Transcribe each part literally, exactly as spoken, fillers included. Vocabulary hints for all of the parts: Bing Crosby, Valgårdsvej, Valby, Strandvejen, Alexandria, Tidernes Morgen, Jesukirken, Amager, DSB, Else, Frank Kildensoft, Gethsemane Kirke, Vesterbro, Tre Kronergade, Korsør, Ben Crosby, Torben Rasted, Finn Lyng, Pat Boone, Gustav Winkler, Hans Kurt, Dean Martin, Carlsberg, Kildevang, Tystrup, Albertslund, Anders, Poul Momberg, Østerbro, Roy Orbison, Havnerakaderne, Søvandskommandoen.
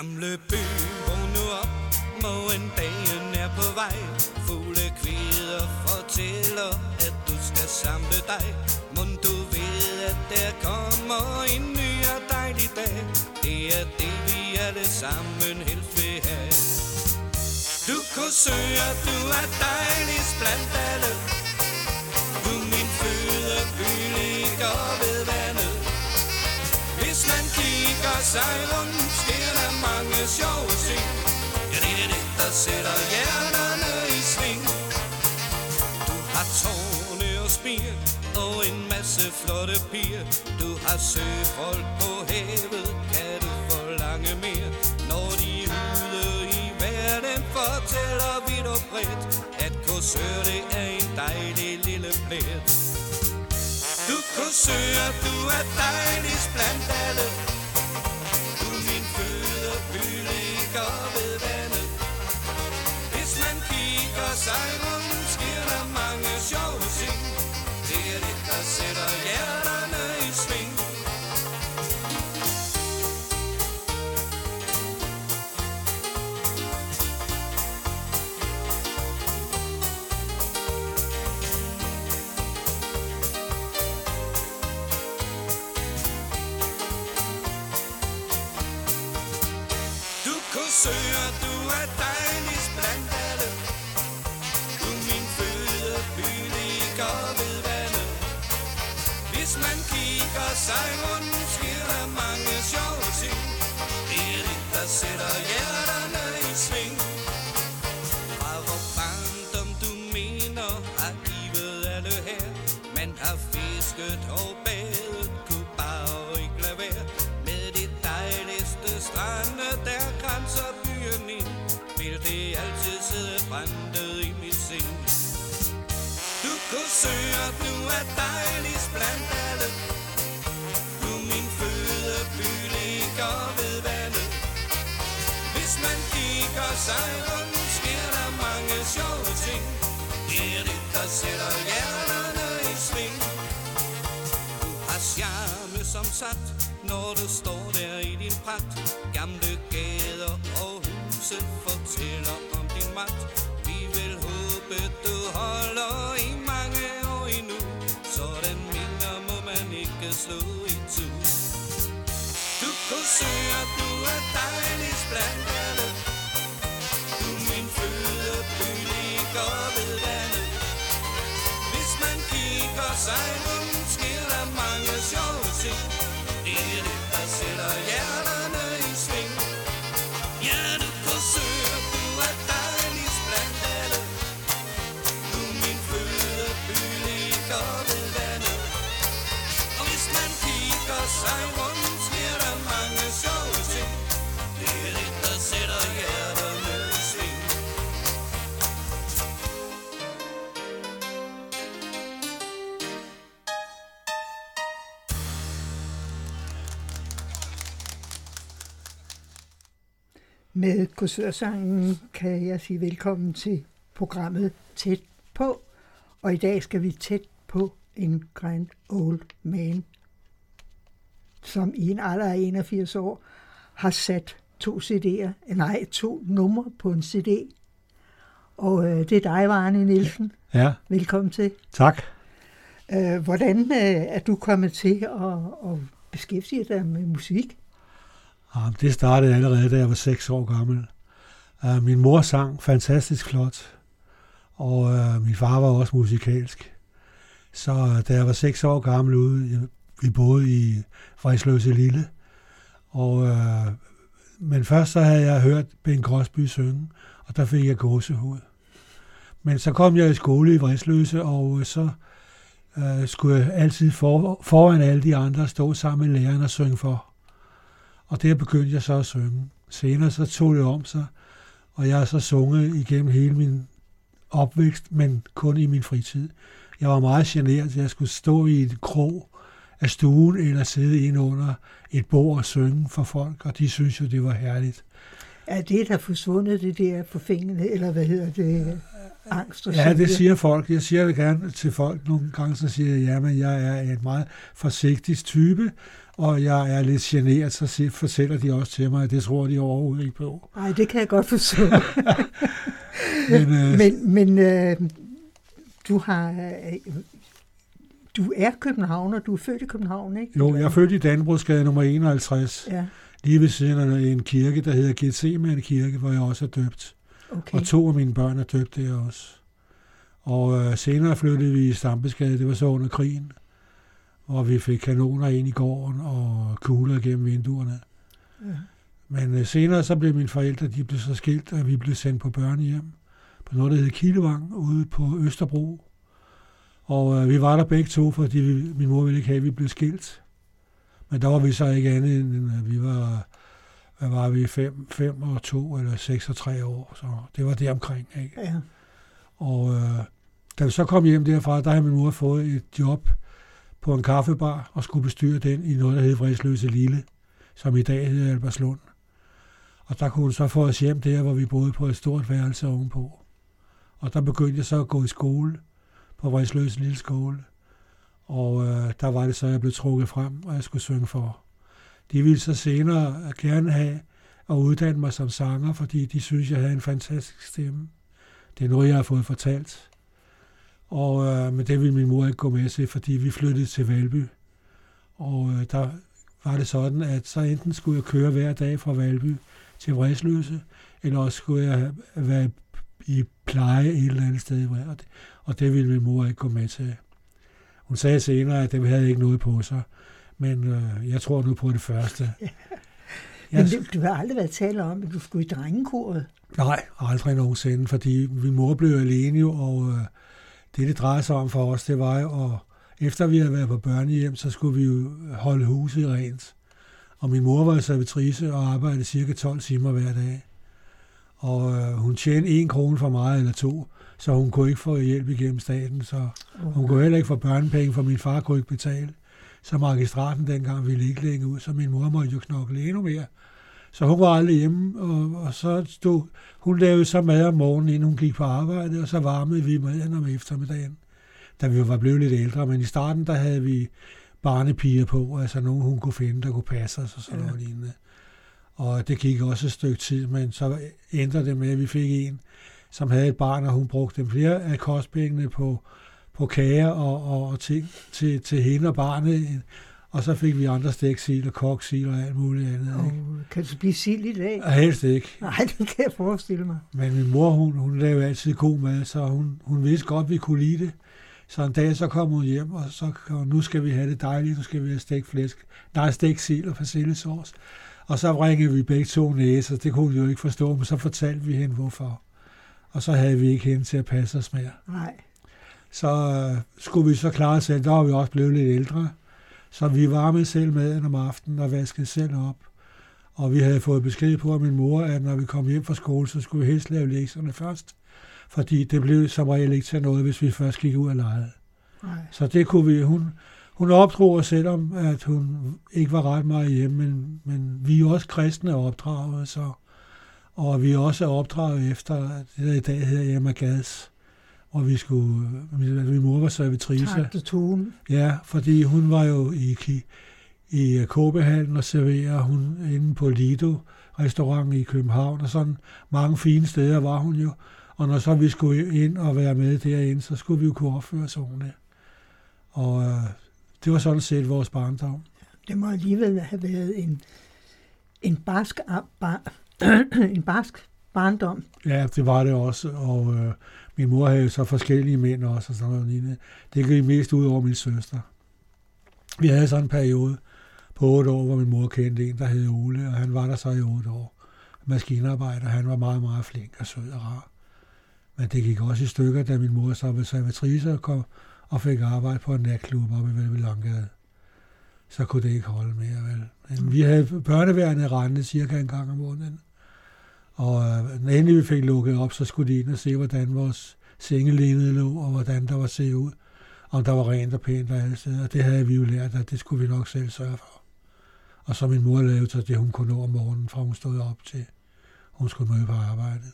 gamle by, vågn nu op, morgendagen er på vej. Fugle kvider fortæller, at du skal samle dig. Mon du ved, at der kommer en ny og dejlig dag. Det er det, vi alle sammen helst vil have. Du Korsør, du er dejligst blandt alle. Du min fødeby ligger ved vandet. Hvis man kigger sig rundt, sker der mange sjove ting. Ja, det er det, der sætter hjernerne i sving. Du har tårne og spir og en masse flotte piger. Du har søfolk på havet, kan du forlange mere. Når de er ude i verden, fortæller vidt og bredt, at Korsør, det er en dejlig lille plet. Du Korsør, du er dejligst blandt alle. Du min fødeby ligger ved vandet. Hvis man kigger sig rundt, sker der mange sjove ting. Det er det, der sætter hjerterne i sving. Korsør, du er dejligst blandt alle. Du min fødeby ligger ved vandet. Hvis man kigger sig rundt, sker der mange sjove ting. Det er det, der sætter hjerterne i sving. Fra hvor barndom du mener har givet alle her. Man har fisket og badet, kunne bare ikke lade være. Med de dejligste strande, der grænser byen ind, vil det altid sidde brændet i mit sind. Du Korsør, du er dejligst blandt alle. Du min fødeby ligger ved vandet. Hvis man kigger sig rundt, sker der mange sjove ting. Det er det, der sætter hjerterne i sving. Du har charme som sat, når du står der i din pragt. Gamle gader og huse fortæller om din magt. Vi vil håbe, du holder i mange år endnu. Sådan minder må man ikke slå i tu. Du Korsør, du er dejligst blandt alle. Du min fødeby ligger ved vandet. Hvis man kigger sig rundt, sker der mange sjove ting. Det er det, der sætter hjerterne i sving. Ja, du Korsør, du er dejligst blandt alle. Du min fødeby ligger ved vandet. Og hvis man kigger sig rundt, sker der mange sjove ting. Det er det, der sætter hjerterne i sving. Med Korsørsangen kan jeg sige velkommen til programmet Tæt på, og i dag skal vi tæt på en grand old man, som i en alder af enogfirs år har sat to C D'er, nej, to numre på en C D. Og øh, det er dig, Varne Nielsen. Ja. Velkommen til. Tak. Øh, hvordan øh, er du kommet til at, at beskæftige dig med musik? Det startede allerede, da jeg var seks år gammel. Min mor sang fantastisk flot, og min far var også musikalsk. Så da jeg var seks år gammel ude, vi boede i Vredsløselille. Og, men først så havde jeg hørt Ben Crosby synge, og der fik jeg gåsehud. Men så kom jeg i skole i Vredsløse, og så øh, skulle jeg altid for, foran alle de andre stå sammen med læreren og synge for. Og der begyndte jeg så at synge. Senere så tog det om sig, og jeg har så sunget igennem hele min opvækst, men kun i min fritid. Jeg var meget generet, jeg skulle stå i et krog af stuen eller sidde ind under et bord og synge for folk, og de synes jo, det var herligt. Er det, der forsvundet, det der forfængende, eller hvad hedder det? angst? Og ja, det siger folk. Jeg siger det gerne til folk nogle gange, så siger jeg, jamen jeg er en meget forsigtig type, og jeg er lidt generet, så fortæller de også til mig, at det tror de overhovedet ikke på. Nej, det kan jeg godt forstå. men øh, men, men øh, du har... Øh, Du er københavner, du er født i København, ikke? Jo, jeg er født i Dannebrogsgade nummer enoghalvtreds, ja. Lige ved siden af en kirke, der hedder Gethsemane Kirke, hvor jeg også er døbt. Okay. Og to af mine børn er døbt der også. Og øh, senere flyttede vi i Stambesgade, det var så under krigen, og vi fik kanoner ind i gården og kugler gennem vinduerne. Ja. Men øh, senere så blev mine forældre, de blev så skilt, og vi blev sendt på børnehjem på noget, der hedder Kildevang, ude på Østerbro. Og øh, vi var der begge to, fordi vi, min mor ville ikke have, at vi blev skilt. Men der var vi så ikke andet end, at vi var, hvad var vi, fem, fem og to eller seks og tre år. Så det var det omkring, ikke? Ja. Og øh, da vi så kom hjem derfra, der havde min mor fået et job på en kaffebar og skulle bestyre den i noget, der hed Vridsløse Lille, som i dag hedder Albertslund. Og der kunne hun så få os hjem der, hvor vi boede på et stort værelse ovenpå. Og der begyndte jeg så at gå i skole på Vredsløse Lilleskole, og øh, der var det så, jeg blev trukket frem, og jeg skulle synge for. De ville så senere gerne have at uddanne mig som sanger, fordi de synes, jeg havde en fantastisk stemme. Det er noget, jeg har fået fortalt. Og, øh, men det ville min mor ikke gå med til, fordi vi flyttede til Valby. Og øh, der var det sådan, at så enten skulle jeg køre hver dag fra Valby til Vredsløse, eller også skulle jeg være i pleje et eller andet sted i Vredsløse. Og det ville min mor ikke gå med til. Hun sagde senere, at det havde ikke noget på sig. Men øh, jeg tror nu på det første. Ja. Men det, du har aldrig været tale om, at du skulle i drengekoret? Nej, aldrig nogensinde, fordi min mor blev alene jo, og øh, det, det drejede sig om for os, det var jo, og efter vi havde været på børnehjem, så skulle vi jo holde huset rent. Og min mor var servitrice og arbejdede cirka tolv timer hver dag. Og øh, hun tjente en krone for meget eller to, så hun kunne ikke få hjælp igennem staten, så okay. Hun kunne heller ikke få børnepenge, for min far kunne ikke betale. Så magistraten dengang ville ikke lægge ud, så min mor måtte jo knokle endnu mere. Så hun var aldrig hjemme, og, og så stod, hun lavede så mad om morgenen, inden hun gik på arbejde, og så varmede vi maden om eftermiddagen, da vi var blevet lidt ældre. Men i starten, der havde vi barnepiger på, altså nogen, hun kunne finde, der kunne passe os og sådan noget lignende. Og det gik også et stykke tid, men så ændrede det med, at vi fik en, som havde et barn, og hun brugte flere af kostpengene på, på kager og, og, og ting til, til hende og barnet. Og så fik vi andre stegsild og koksil og alt muligt andet. Oh, ikke? Kan du blive sild i dag? Og helst ikke. Nej, det kan jeg forestille mig. Men min mor, hun, hun lavede altid god mad, så hun, hun vidste godt, at vi kunne lide det. Så en dag så kom hun hjem, og så og nu skal vi have det dejligt, nu skal vi have stegt flæsk. Nej, stegsild og persillesauce. Og så ringede vi begge to næser, det kunne vi jo ikke forstå, men så fortalte vi hende, hvorfor. Og så havde vi ikke hende til at passe os mere. Nej. Så øh, skulle vi så klare os selv, der var vi også blevet lidt ældre. Så vi varmede selv maden om aftenen og vaskede selv op. Og vi havde fået besked på af min mor, at når vi kom hjem fra skole, så skulle vi helst lave lektierne først. Fordi det blev som regel ikke til noget, hvis vi først gik ud og legede. Nej. Så det kunne vi. Hun, hun opdrog os, selvom at hun ikke var ret meget hjemme, men, men vi er også kristne og opdragede, så... Og vi er også opdraget efter det, der i dag hedder Hjemme Gads, hvor vi skulle... Min mor var servitrice. Trakte tone. Ja, fordi hun var jo i, i K B-hallen og serverer hun inde på Lido-restauranten i København, og sådan mange fine steder var hun jo. Og når så vi skulle ind og være med derinde, så skulle vi jo kunne opføre sådan. Og øh, det var sådan set vores barndom. Det må alligevel have været en, en barsk bar. En barsk barndom. Ja, det var det også, og øh, min mor havde så forskellige mænd også, og sådan noget. Det gik mest ud over min søster. Vi havde sådan en periode på otte år, hvor min mor kendte en, der hed Ole, og han var der så i otte år. Maskinarbejder, han var meget, meget flink og sød og rar. Men det gik også i stykker, da min mor så var servitrice og kom og fik arbejde på en natklub oppe i Valvelonggade. Så kunne det ikke holde mere, vel. Men vi havde børneværende rendende cirka en gang om måneden. Og øh, endelig vi fik lukket op, så skulle de ind og se, hvordan vores sengelinede lå, og hvordan der var set ud, om der var rent og pænt og alle steder. Og det havde vi jo lært, at det skulle vi nok selv sørge for. Og så min mor lavede så det, hun kunne nå om morgenen, fra hun stod op til, hun skulle møde på arbejdet.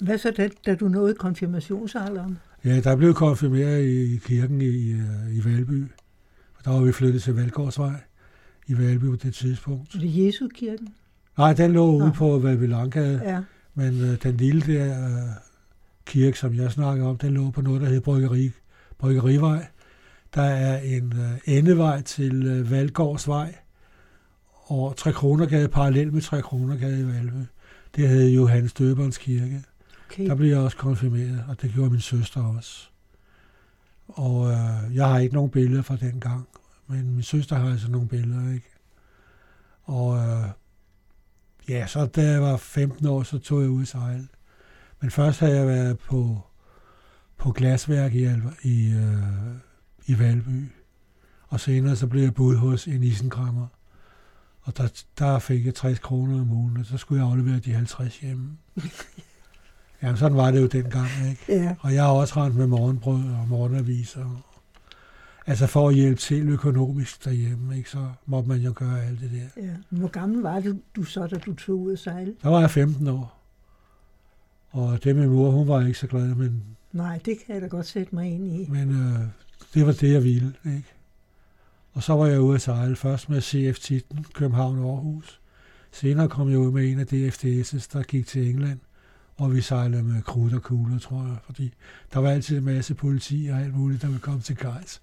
Hvad så det, da du nåede konfirmationsalderen? Ja, der blev konfirmeret i kirken i, i Valby. Der var vi flyttet til Valgårdsvej i Valby på det tidspunkt. Var det Jesukirken? Nej, den lå ude på Valvelonggade, ja. Men øh, den lille der øh, kirke, som jeg snakker om, den lå på noget, der hed Bryggeri, Bryggerivej. Der er en øh, endevej til øh, Valgårdsvej og Tre Kronergade, parallel med Tre Kronergade i Valby. Det hed Johannes Døberens Kirke. Okay. Der blev jeg også konfirmeret, og det gjorde min søster også. Og øh, jeg har ikke nogen billeder fra den gang, men min søster har altså nogle billeder, ikke? Og øh, ja, så da jeg var femten år, så tog jeg ud at sejle. Men først havde jeg været på, på glasværk i, i, øh, i Valby. Og senere så blev jeg boet hos en isenkrammer. Og der, der fik jeg tres kroner om ugen, og så skulle jeg aflevere de halvtreds hjemme. Jamen, sådan var det jo dengang, ikke? Ja. Og jeg har også rendt med morgenbrød og morgenaviser. Altså for at hjælpe til økonomisk derhjemme, ikke? Så måtte man jo gøre alt det der. Ja. Hvor gammel var det, du så, da du tog ud at sejle? Der var jeg femten år. Og det med mor, hun var ikke så glad, men... Nej, det kan jeg da godt sætte mig ind i. Men øh, det var det, jeg ville, ikke? Og så var jeg ude at sejle først med C F titlen, København-Aarhus. Senere kom jeg ud med en af D F D S's, der gik til England. Og vi sejlede med krudt og kugler, tror jeg, fordi der var altid en masse politi og alt muligt, der ville komme til kajs.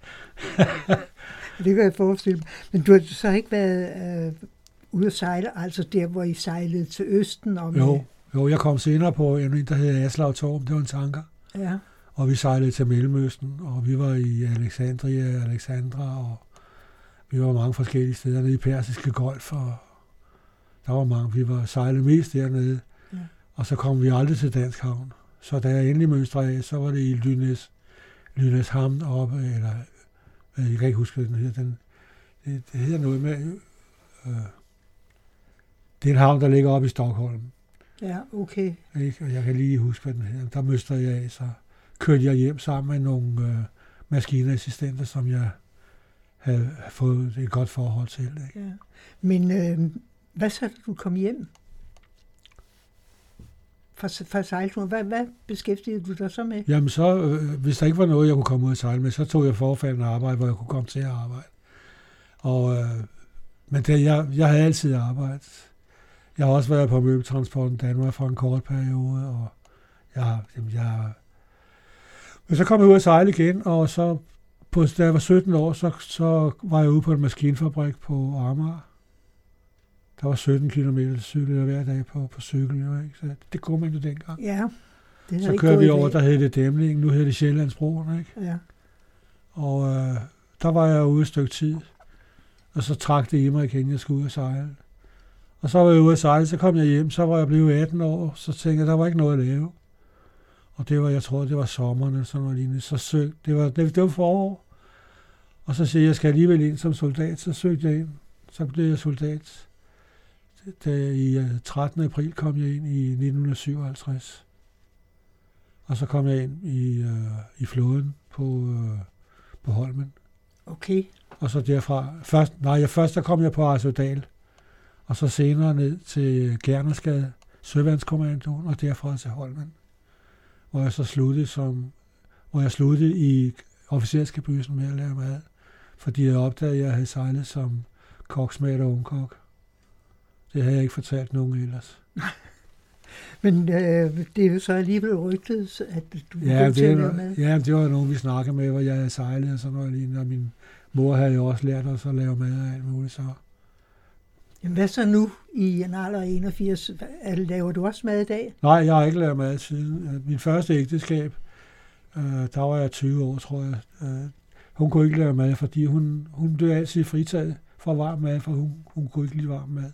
Det kan jeg forestille mig. Men du har så ikke været øh, ude at sejle, altså der, hvor I sejlede til Østen? Og med... Jo, jo, jeg kom senere på en, der hedder Aslav Torben, det var en tanker. Ja. Og vi sejlede til Mellemøsten, og vi var i Alexandria, Alexandra, og vi var mange forskellige steder nede i Persiske Golf, og der var mange, vi var sejlet mest dernede. Og så kom vi aldrig til Dansk Havn. Så da jeg endelig mønstrede af, så var det i Lynes, Lynes Havn oppe, eller jeg kan ikke huske, den hedder. Den, det, det hedder noget med... Øh, det er en havn, der ligger oppe i Stockholm. Ja, okay. Ikke? Og jeg kan lige huske, hvad den hedder. Der mønstrede jeg af, så kørte jeg hjem sammen med nogle øh, maskinassistenter, som jeg havde fået et godt forhold til. Ikke? Ja. Men øh, hvad så, da du kom hjem? Fra sejlturen. Hvad, hvad beskæftigede du dig så med? Jamen så, øh, hvis der ikke var noget, jeg kunne komme ud og sejle med, så tog jeg forfaldende arbejde, hvor jeg kunne komme til at arbejde. Og, øh, men det, jeg, jeg havde altid arbejdet. Jeg har også været på møbeltransporten Danmark for en kort periode, og jeg, jamen, jeg... Men så kom jeg ud og sejle igen, og så, på, da jeg var sytten år, så, så var jeg ude på en maskinfabrik på Amager. Der var sytten kilometer cykel hver dag på, på cykel, jo, ikke? Så det kunne man jo dengang. Ja, det så kørte vi over, der hed det Dæmlingen, nu hedder det Sjællandsbroen, ikke? Ja. Og øh, der var jeg ude et stykke tid, og så trak det i mig igen, jeg skulle ud og sejle. Og så var jeg ude at sejle, så kom jeg hjem, så var jeg blevet atten år, så tænkte jeg, der var ikke noget at lave. Og det var, jeg tror, det var sommeren eller sådan noget lignende, så søg, det var, det, det var forår. Og så siger jeg, jeg skal alligevel ind som soldat, så søgte jeg ind, så blev jeg soldat. Da i trettende april kom jeg ind i nitten syvoghalvtreds, og så kom jeg ind i, øh, i flåden på, øh, på Holmen. Okay. Og så derfra, først, nej, først der kom jeg på Arsedal, og så senere ned til Gernersgade, Søvandskommandoen, og derfra til Holmen, hvor jeg så sluttede, som, hvor jeg sluttede i officerskabysen med at lave mad, fordi jeg opdagede, at jeg havde sejlet som koksmad og ungkok. Det havde jeg ikke fortalt nogen ellers. Men øh, det er jo så alligevel rygtet, at du ja, kunne tælle no- med. Ja, det var nogen, vi snakkede med, hvor jeg havde sejlet og sådan noget lignende, og min mor havde jo også lært os at lave mad og alt muligt. Så. Jamen hvad så nu i en alder af enogfirs? Laver du også mad i dag? Nej, jeg har ikke lavet mad siden. Min første ægteskab, øh, der var jeg tyve år, tror jeg. Øh, hun kunne ikke lave mad, fordi hun, hun blev altid fritaget for varm mad, for hun, hun kunne ikke lide varm mad.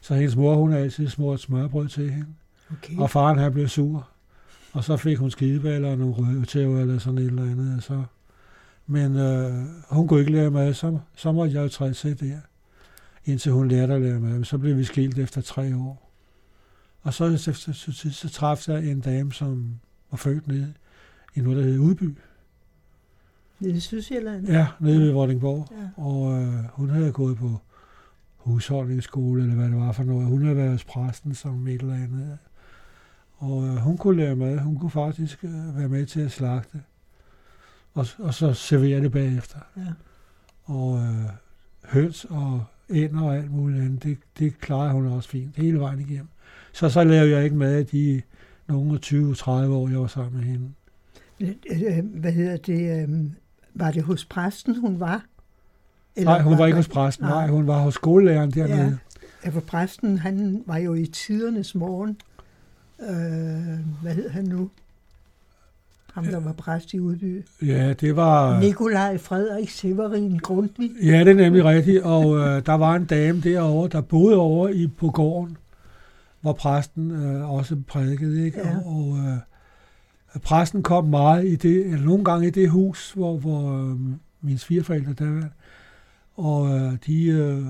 Så hendes mor, hun har altid smurt smørbrød til hende. Okay. Og faren, han blev sur. Og så fik hun skideballer og nogle rødtæver eller sådan et eller andet. Så. Men øh, hun kunne ikke lære mad, så, så måtte jeg jo træde til der. Indtil hun lærte at lære mad. Så blev vi skilt efter tre år. Og så, så, så, så, så træffede jeg en dame, som var født nede i noget, der hedder Udby. Nede i Sydsjælland? Ja, nede ved Vordingborg. Ja. Og øh, hun havde gået på husholdningsskole, eller hvad det var for noget. Hun havde været hos præsten som et eller andet. Og øh, hun kunne lave mad. Hun kunne faktisk øh, være med til at slagte. Og, og så servere det bagefter. Ja. Og øh, høns og ænder og alt muligt andet, det, det klarede hun også fint hele vejen igennem. Så så lavede jeg ikke mad af de nogle tyve til tredive år, jeg var sammen med hende. Hvad hedder det? Var det hos præsten, hun var? Eller nej, hun var, var ikke hos præsten. Nej. nej, hun var hos skolelæreren dernede. Ja, for præsten, han var jo i Tidernes Morgen. Øh, hvad hed han nu? Ham, der var præst i Udby. Ja, det var... Nikolaj Frederik Severin Grundtvig. Ja, det er nemlig rigtigt. Og øh, der var en dame derovre, der boede over i, på gården, hvor præsten øh, også prædikede. Ikke? Ja. Og, og øh, præsten kom meget i det, eller nogle gange i det hus, hvor, hvor øh, mine svigerforældre der var. Og øh, de, øh,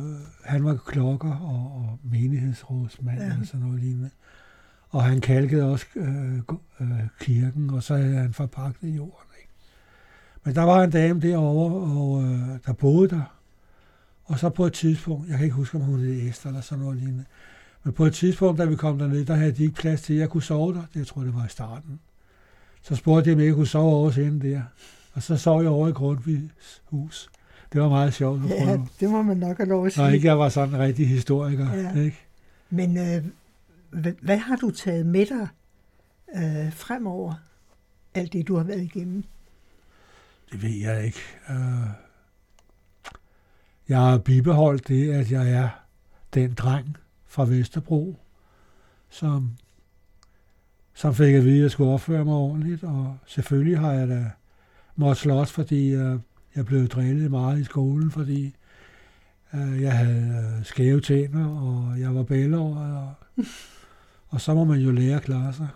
han var klokker og, og menighedsrådsmand ja. og sådan noget lignende. Og han kalkede også øh, øh, kirken, og så havde han forpagtet jorden. Ikke? Men der var en dame derovre, og, øh, der boede der. Og så på et tidspunkt, jeg kan ikke huske, om hun hed Esther eller sådan noget lignende, men på et tidspunkt, da vi kom derned, der havde de ikke plads til, at jeg kunne sove der. Det, jeg tror, det var i starten. Så spurgte jeg, om jeg kunne sove over os inde der. Og så sov jeg over i Grundtvigs hus. Det var meget sjovt. Ja, det må man nok have lov at sige. Nå, ikke, jeg var sådan en rigtig historiker. Ja. Ikke? Men... Øh... Hvad har du taget med dig øh, fremover, alt det, du har været igennem? Det ved jeg ikke. Øh, jeg har bibeholdt det, at jeg er den dreng fra Vesterbro, som, som fik at vide, at jeg skulle opføre mig ordentligt. Og selvfølgelig har jeg da måttet slås, fordi jeg, jeg blev drillet meget i skolen, fordi øh, jeg havde skæve tænder, og jeg var bælåret, og og så må man jo lære at klare sig.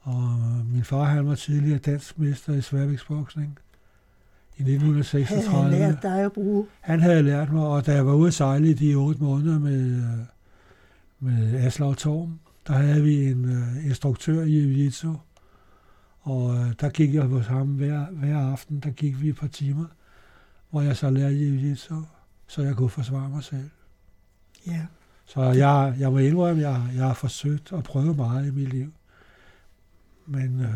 Og min far, han var tidligere danskmester i sværbæksboksning i nitten seksogtredive. Han lærte dig at bruge. Han havde lært mig, og da jeg var ude at sejle i de otte måneder med, med Aslav Torm, der havde vi en uh, instruktør i jiu-jitsu, og uh, der gik jeg hos ham hver, hver aften, der gik vi et par timer, hvor jeg så lærte jiu-jitsu, så jeg kunne forsvare mig selv. Ja. Yeah. Så jeg, jeg må indrømme, at jeg, jeg har forsøgt at prøve meget i mit liv. Men, øh...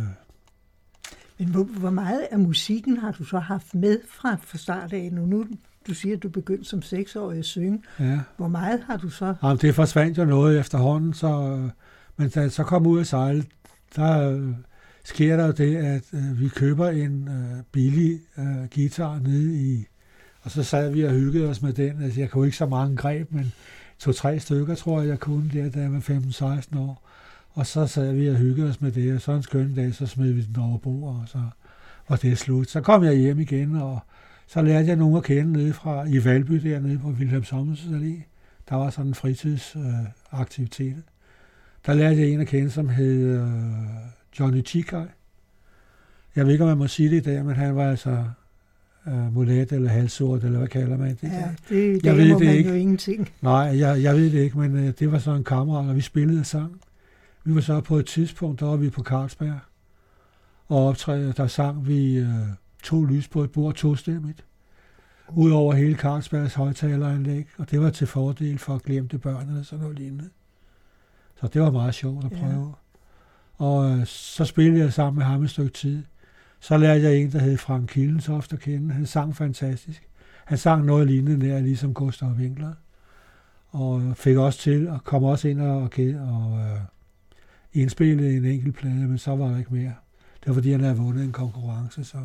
Men hvor, hvor meget af musikken har du så haft med fra, fra start af? Nu, nu du siger, at du begyndte som seksårig at synge. Ja. Hvor meget har du så? Jamen, det forsvandt jo noget efterhånden. Så, men da jeg så kom ud af sejlet, der øh, sker der jo det, at øh, vi køber en øh, billig øh, guitar nede i... Og så sad vi og hyggede os med den. Altså, jeg kunne ikke så mange greb, men... to-tre stykker, tror jeg, jeg kunne der, da jeg var femten-seksten år. Og så sad vi og hyggede os med det, og så en skøn dag, så smed vi den over bord, og så var det slut. Så kom jeg hjem igen, og så lærte jeg nogen at kende nede fra, i Valby, dernede på Vilhelm Sommers Allé. Der var sådan en fritidsaktivitet. Øh, der lærte jeg en at kende, som hed øh, Johnny Chikai. Jeg ved ikke, om man må sige det i dag, men han var altså... Uh, mulet eller halssort, eller hvad kalder man det? Ja, det, det jeg ved det man ikke. Jo ingenting. Nej, jeg, jeg ved det ikke, men uh, det var så en kammerat, og vi spillede sammen. Vi var så på et tidspunkt, der var vi på Carlsberg, og optrædede, der sang vi uh, to lys på et bord, tostemmigt, ud over hele Carlsbergs højtaleranlæg, og det var til fordel for glemte børn og sådan noget lignende. Så det var meget sjovt at prøve. Ja. Og uh, så spillede jeg sammen med ham et stykke tid. Så lærte jeg en, der hed Frank Kildensoft at kende. Han sang fantastisk. Han sang noget lignende nær, ligesom Gustav Winkler. Og fik også til at komme også ind og, og, og øh, indspille en enkelt plade, men så var der ikke mere. Det var fordi, han havde vundet en konkurrence. Så.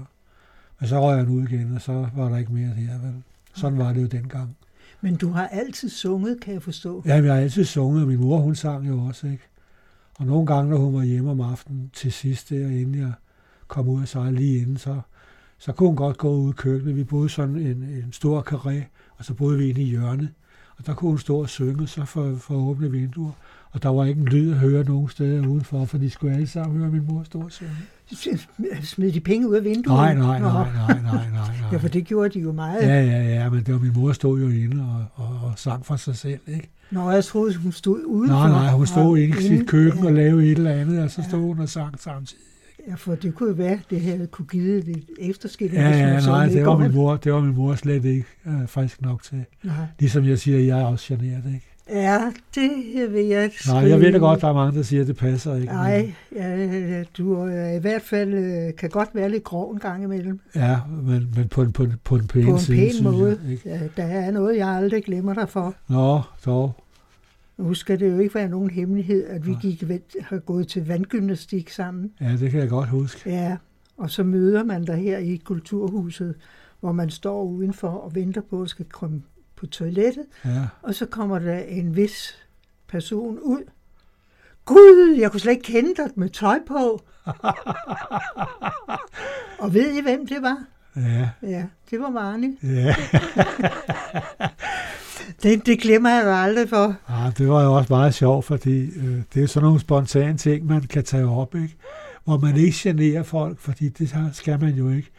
Men så røg han ud igen, og så var der ikke mere der. Vel? Sådan var det jo dengang. Men du har altid sunget, kan jeg forstå. Ja, jeg har altid sunget, og min mor, hun sang jo også. Ikke? Og nogle gange, når hun var hjemme om aftenen til sidst, der, inden jeg kom ud og sejlede lige inden, så, så kunne hun godt gå ud i køkkenet. Vi boede sådan en, en stor karré, og så boede vi inde i hjørnet. Og der kunne hun stå og synge, så for, for åbne vinduer. Og der var ikke en lyd at høre nogen steder udenfor, for de skulle alle sammen høre min mor stå og synge. Smed de penge ud af vinduet? Nej, nej, nej, nej, nej, nej. Ja, for det gjorde de jo meget. Ja, ja, ja, men det var min mor, stod jo inde og, og, og sang for sig selv, ikke? Nå, jeg troede, hun stod udenfor. Nej, nej, hun stod inde i sit køkken ja. og lavede et eller andet, og så stod ja. hun og sang samtidig. Ja, for det kunne jo være, at det havde kunne give lidt efterskilling. Ja, ja, nej, det var, min mor, det var min mor slet ikke øh, frisk nok til. Nej. Ligesom jeg siger, jeg er også generet, ikke? Ja, det vil jeg ikke skrive. Nej, jeg ved da godt, der er mange, der siger, at det passer ikke. Nej, ja, du i hvert fald kan godt være lidt grov en gang imellem. Ja, men, men på en, på en, på en pæn, på en side, pæn måde. Jeg, ja, der er noget, jeg aldrig glemmer dig for. Nå, dog. Nu skal det jo ikke være nogen hemmelighed, at vi ja. gik har gået til vandgymnastik sammen. Ja, det kan jeg godt huske. Ja, og så møder man dig her i Kulturhuset, hvor man står udenfor og venter på, at skal komme på toilettet, ja. og så kommer der en vis person ud. Gud, jeg kunne slet ikke kende dig med tøj på. Og ved I, hvem det var? Ja. Ja, det var Varne. Ja. det, det glemmer jeg jo aldrig for. Ja, det var jo også meget sjovt, fordi øh, det er sådan nogle spontane ting, man kan tage op, ikke? Hvor man ikke generer folk, fordi det skal man jo ikke.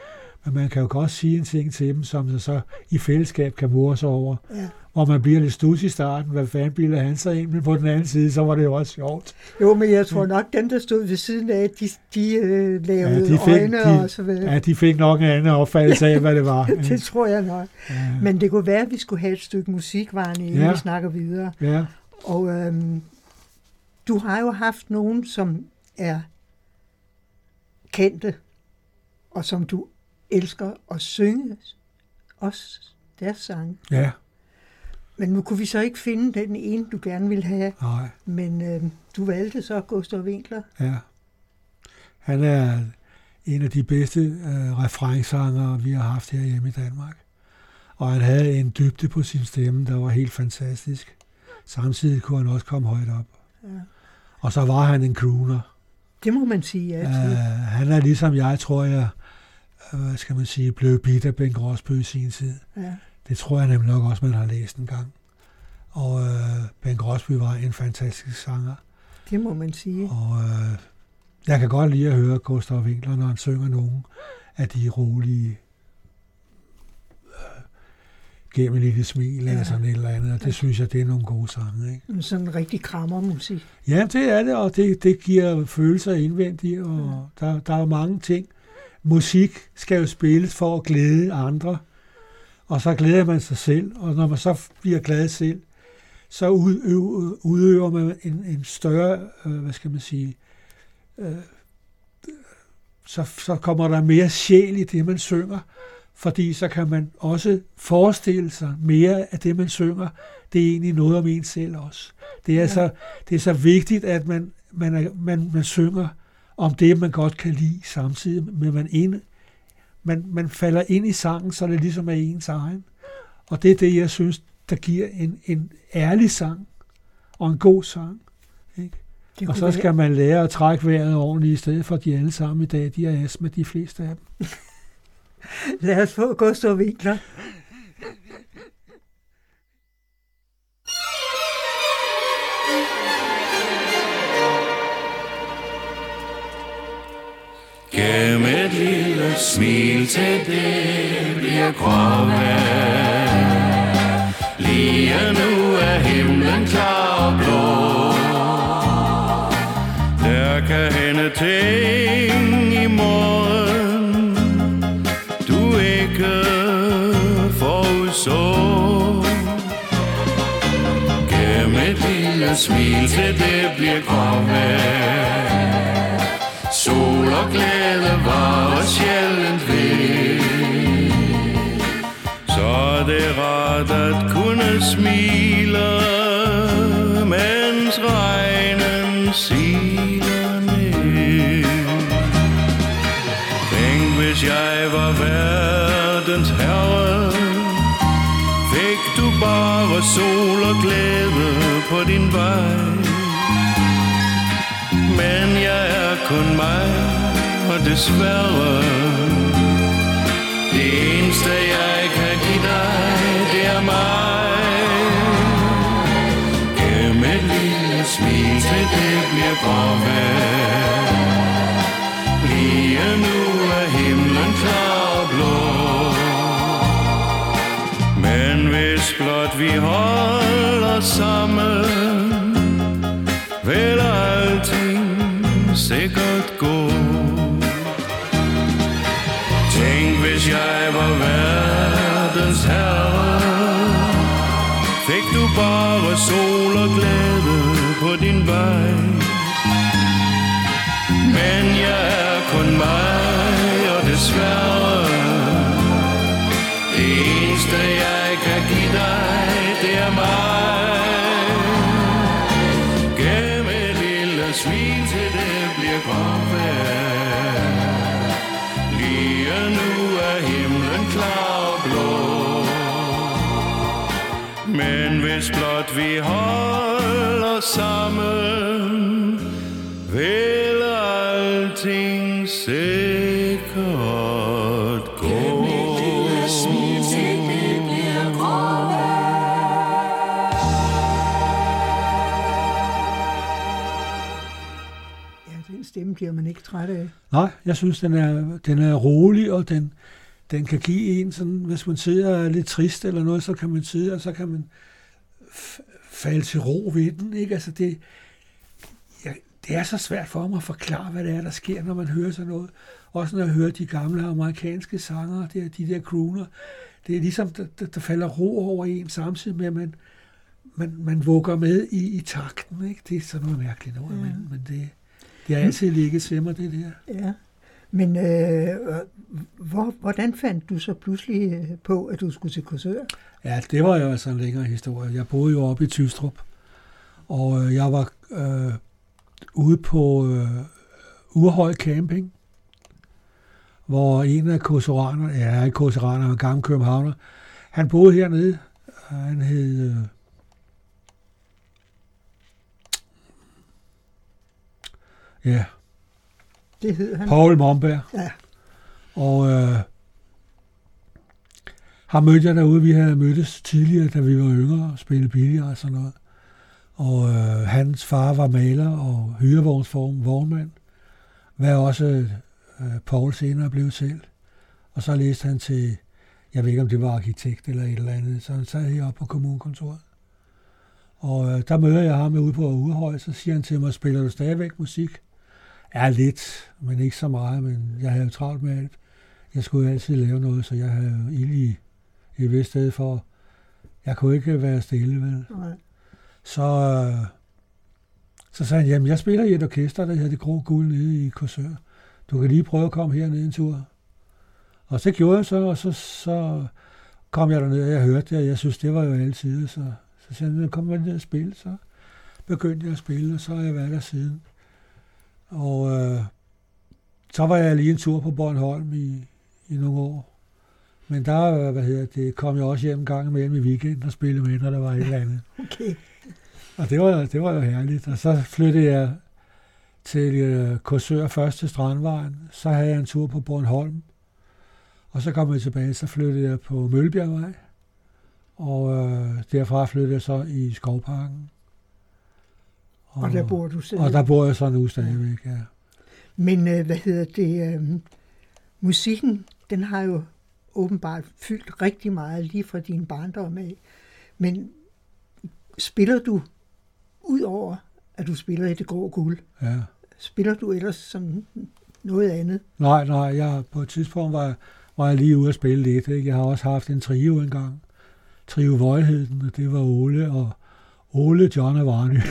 Men man kan jo godt sige en ting til dem, som så, så i fællesskab kan mores over. Ja. Hvor man bliver lidt studs i starten, hvad fanden bilder han sig ind, men på den anden side, så var det jo også sjovt. Jo, men jeg tror nok, dem der stod ved siden af, de, de øh, lavede ja, de fik, øjne de, og så videre. Ja, de fik nok en anden opfattelse af, hvad det var. Det tror jeg nok. Ja. Men det kunne være, at vi skulle have et stykke musik, Varne, inden ja. vi snakker videre. Ja. Og øhm, du har jo haft nogen, som er kendte, og som du elsker at synge også deres sange. Ja. Men nu kunne vi så ikke finde den ene, du gerne ville have. Nej. Men øh, du valgte så Gustav Winkler. Ja. Han er en af de bedste øh, referenssanger, vi har haft herhjemme i Danmark. Og han havde en dybde på sin stemme, der var helt fantastisk. Samtidig kunne han også komme højt op. Ja. Og så var han en crooner. Det må man sige, ja. Øh, han er ligesom jeg, tror jeg, hvad skal man sige, blev bidt af Ben Crosby i sin tid. Ja. Det tror jeg nemlig nok også, man har læst en gang. Og øh, Ben Crosby var en fantastisk sanger. Det må man sige. Og øh, jeg kan godt lide at høre Gustav Winkler, når han synger nogen af de rolige øh, gennem lille smil ja. eller sådan et eller andet. Og det ja. synes jeg, det er nogle gode sange. Ikke? Sådan en rigtig krammermusik. Ja, det er det, og det, det giver følelser indvendigt. Og ja. der, der er mange ting. Musik skal jo spilles for at glæde andre, og så glæder man sig selv, og når man så bliver glad selv, så udøver man en, en større, øh, hvad skal man sige, øh, så, så kommer der mere sjæl i det, man synger, fordi så kan man også forestille sig mere af det, man synger. Det er egentlig noget om en selv også. Det er, ja. så, det er så vigtigt, at man, man, er, man, man synger om det, man godt kan lide samtidig, men man, ind, man, man falder ind i sangen, så det ligesom er ens egen. Og det er det, jeg synes, der giver en, en ærlig sang og en god sang. Ikke? Og så skal man lære at trække vejret ordentligt, i stedet for at de alle sammen i dag, de har astma, de fleste af dem. Lad os få Gustav Winkler. Gennem et lille smil til det bliver kommet. Lige nu er himlen klar og blå. Der kan hende ting i morgen, du ikke forudså. Gennem et lille smil til det bliver kommet. Sol og glæde var sjældent ved, så det er rart at kunne smile, mens regnen siler ned. Tænk, hvis jeg var verdens herre, fik du bare sol og glæde på din vej. Men jeg er kun mig, og desværre det eneste jeg kan give dig, det er mig. Gennem et lille smil til det bliver forvær. Lige nu er himlen klar og blå. Men hvis blot vi holder sammen, vil alting sikkert gå. Tænk, hvis jeg var verdens herre, fik du bare sol og glæde på din vej. Men jeg er kun mig, og desværre det eneste jeg kan give dig, det er mig. Gennem et lille smil til det bliver godt vær. Lige nu er himlen klar og blå. Men hvis blot vi holder sammen, vil alting sikkert gå. Gennem et lille smil til det bliver godt vær. Ja, den stemme bliver man ikke træt af. Nej, jeg synes, den er, den er rolig, og den, den kan give en sådan, hvis man sidder lidt trist eller noget, så kan man sidde, og så kan man f- falde til ro ved den, ikke? Altså det, ja, det er så svært for mig at forklare, hvad det er, der sker, når man hører sådan noget. Også når jeg hører de gamle amerikanske sanger, de, de der crooner, det er ligesom, der, der falder ro over en, samtidig med, at man, man, man vugger med i, i takten, ikke? Det er sådan noget mærkeligt noget, ja. men, men det... Jeg har altid ligget til mig, det der. Ja, men øh, hvor, hvordan fandt du så pludselig på, at du skulle til Korsør? Ja, det var jo altså en længere historie. Jeg boede jo oppe i Tystrup, og jeg var øh, ude på øh, Urhøj Camping, hvor en af korsøranerne, ja, en korsøraner, en gammel københavner, han boede hernede, han hed... Øh, Ja, det hed han. Paul Momberg. Ja. Og øh, ham mødte jeg derude. Vi havde mødtes tidligere, da vi var yngre, og spillede billigere og sådan noget. Og øh, hans far var maler og hyrevognsvognmand, hvad også øh, Paul senere blev selv. Og så læste han til, jeg ved ikke om det var arkitekt eller et eller andet, så han sad heroppe på kommunekontoret. Og øh, der møder jeg ham ude på Urehøj, så siger han til mig, spiller du stadigvæk musik? Ja, lidt, men ikke så meget, men jeg havde jo travlt med alt. Jeg skulle altid lave noget, så jeg havde jo ild i et vist sted for, jeg kunne ikke være stille, vel? Nej. Så, øh, så sagde han, jamen jeg spiller i et orkester, der hedder Det Grå Guld nede i Korsør. Du kan lige prøve at komme hernede en tur. Og så gjorde jeg så, og så, så kom jeg derned, og jeg hørte det, og jeg synes, det var jo altid, så så sagde han, kom man ned og spille, så begyndte jeg at spille, og så har jeg været der siden. Og øh, så var jeg lige en tur på Bornholm i, i nogle år. Men der hvad hedder det, kom jeg også hjem en gang imellem i weekenden og spillede med, når der var et eller andet. Okay. Og det var, det var jo herligt. Og så flyttede jeg til øh, Korsør først til Strandvejen. Så havde jeg en tur på Bornholm. Og så kom jeg tilbage, så flyttede jeg på Møllebjergvej. Og øh, derfra flyttede jeg så i Skovparken. Og, og der bor du stadigvæk? Og der bor jeg så nu stadigvæk, ja. Men øh, hvad hedder det? Øh, musikken, den har jo åbenbart fyldt rigtig meget lige fra din barndom af. Men spiller du, ud over at du spiller i Det Grå Guld, ja. Spiller du ellers som noget andet? Nej, nej. Jeg, på et tidspunkt var jeg, var jeg lige ude at spille lidt. Ikke? Jeg har også haft en trio engang. Trio Voldheden, og det var Ole og Ole, John og Varne.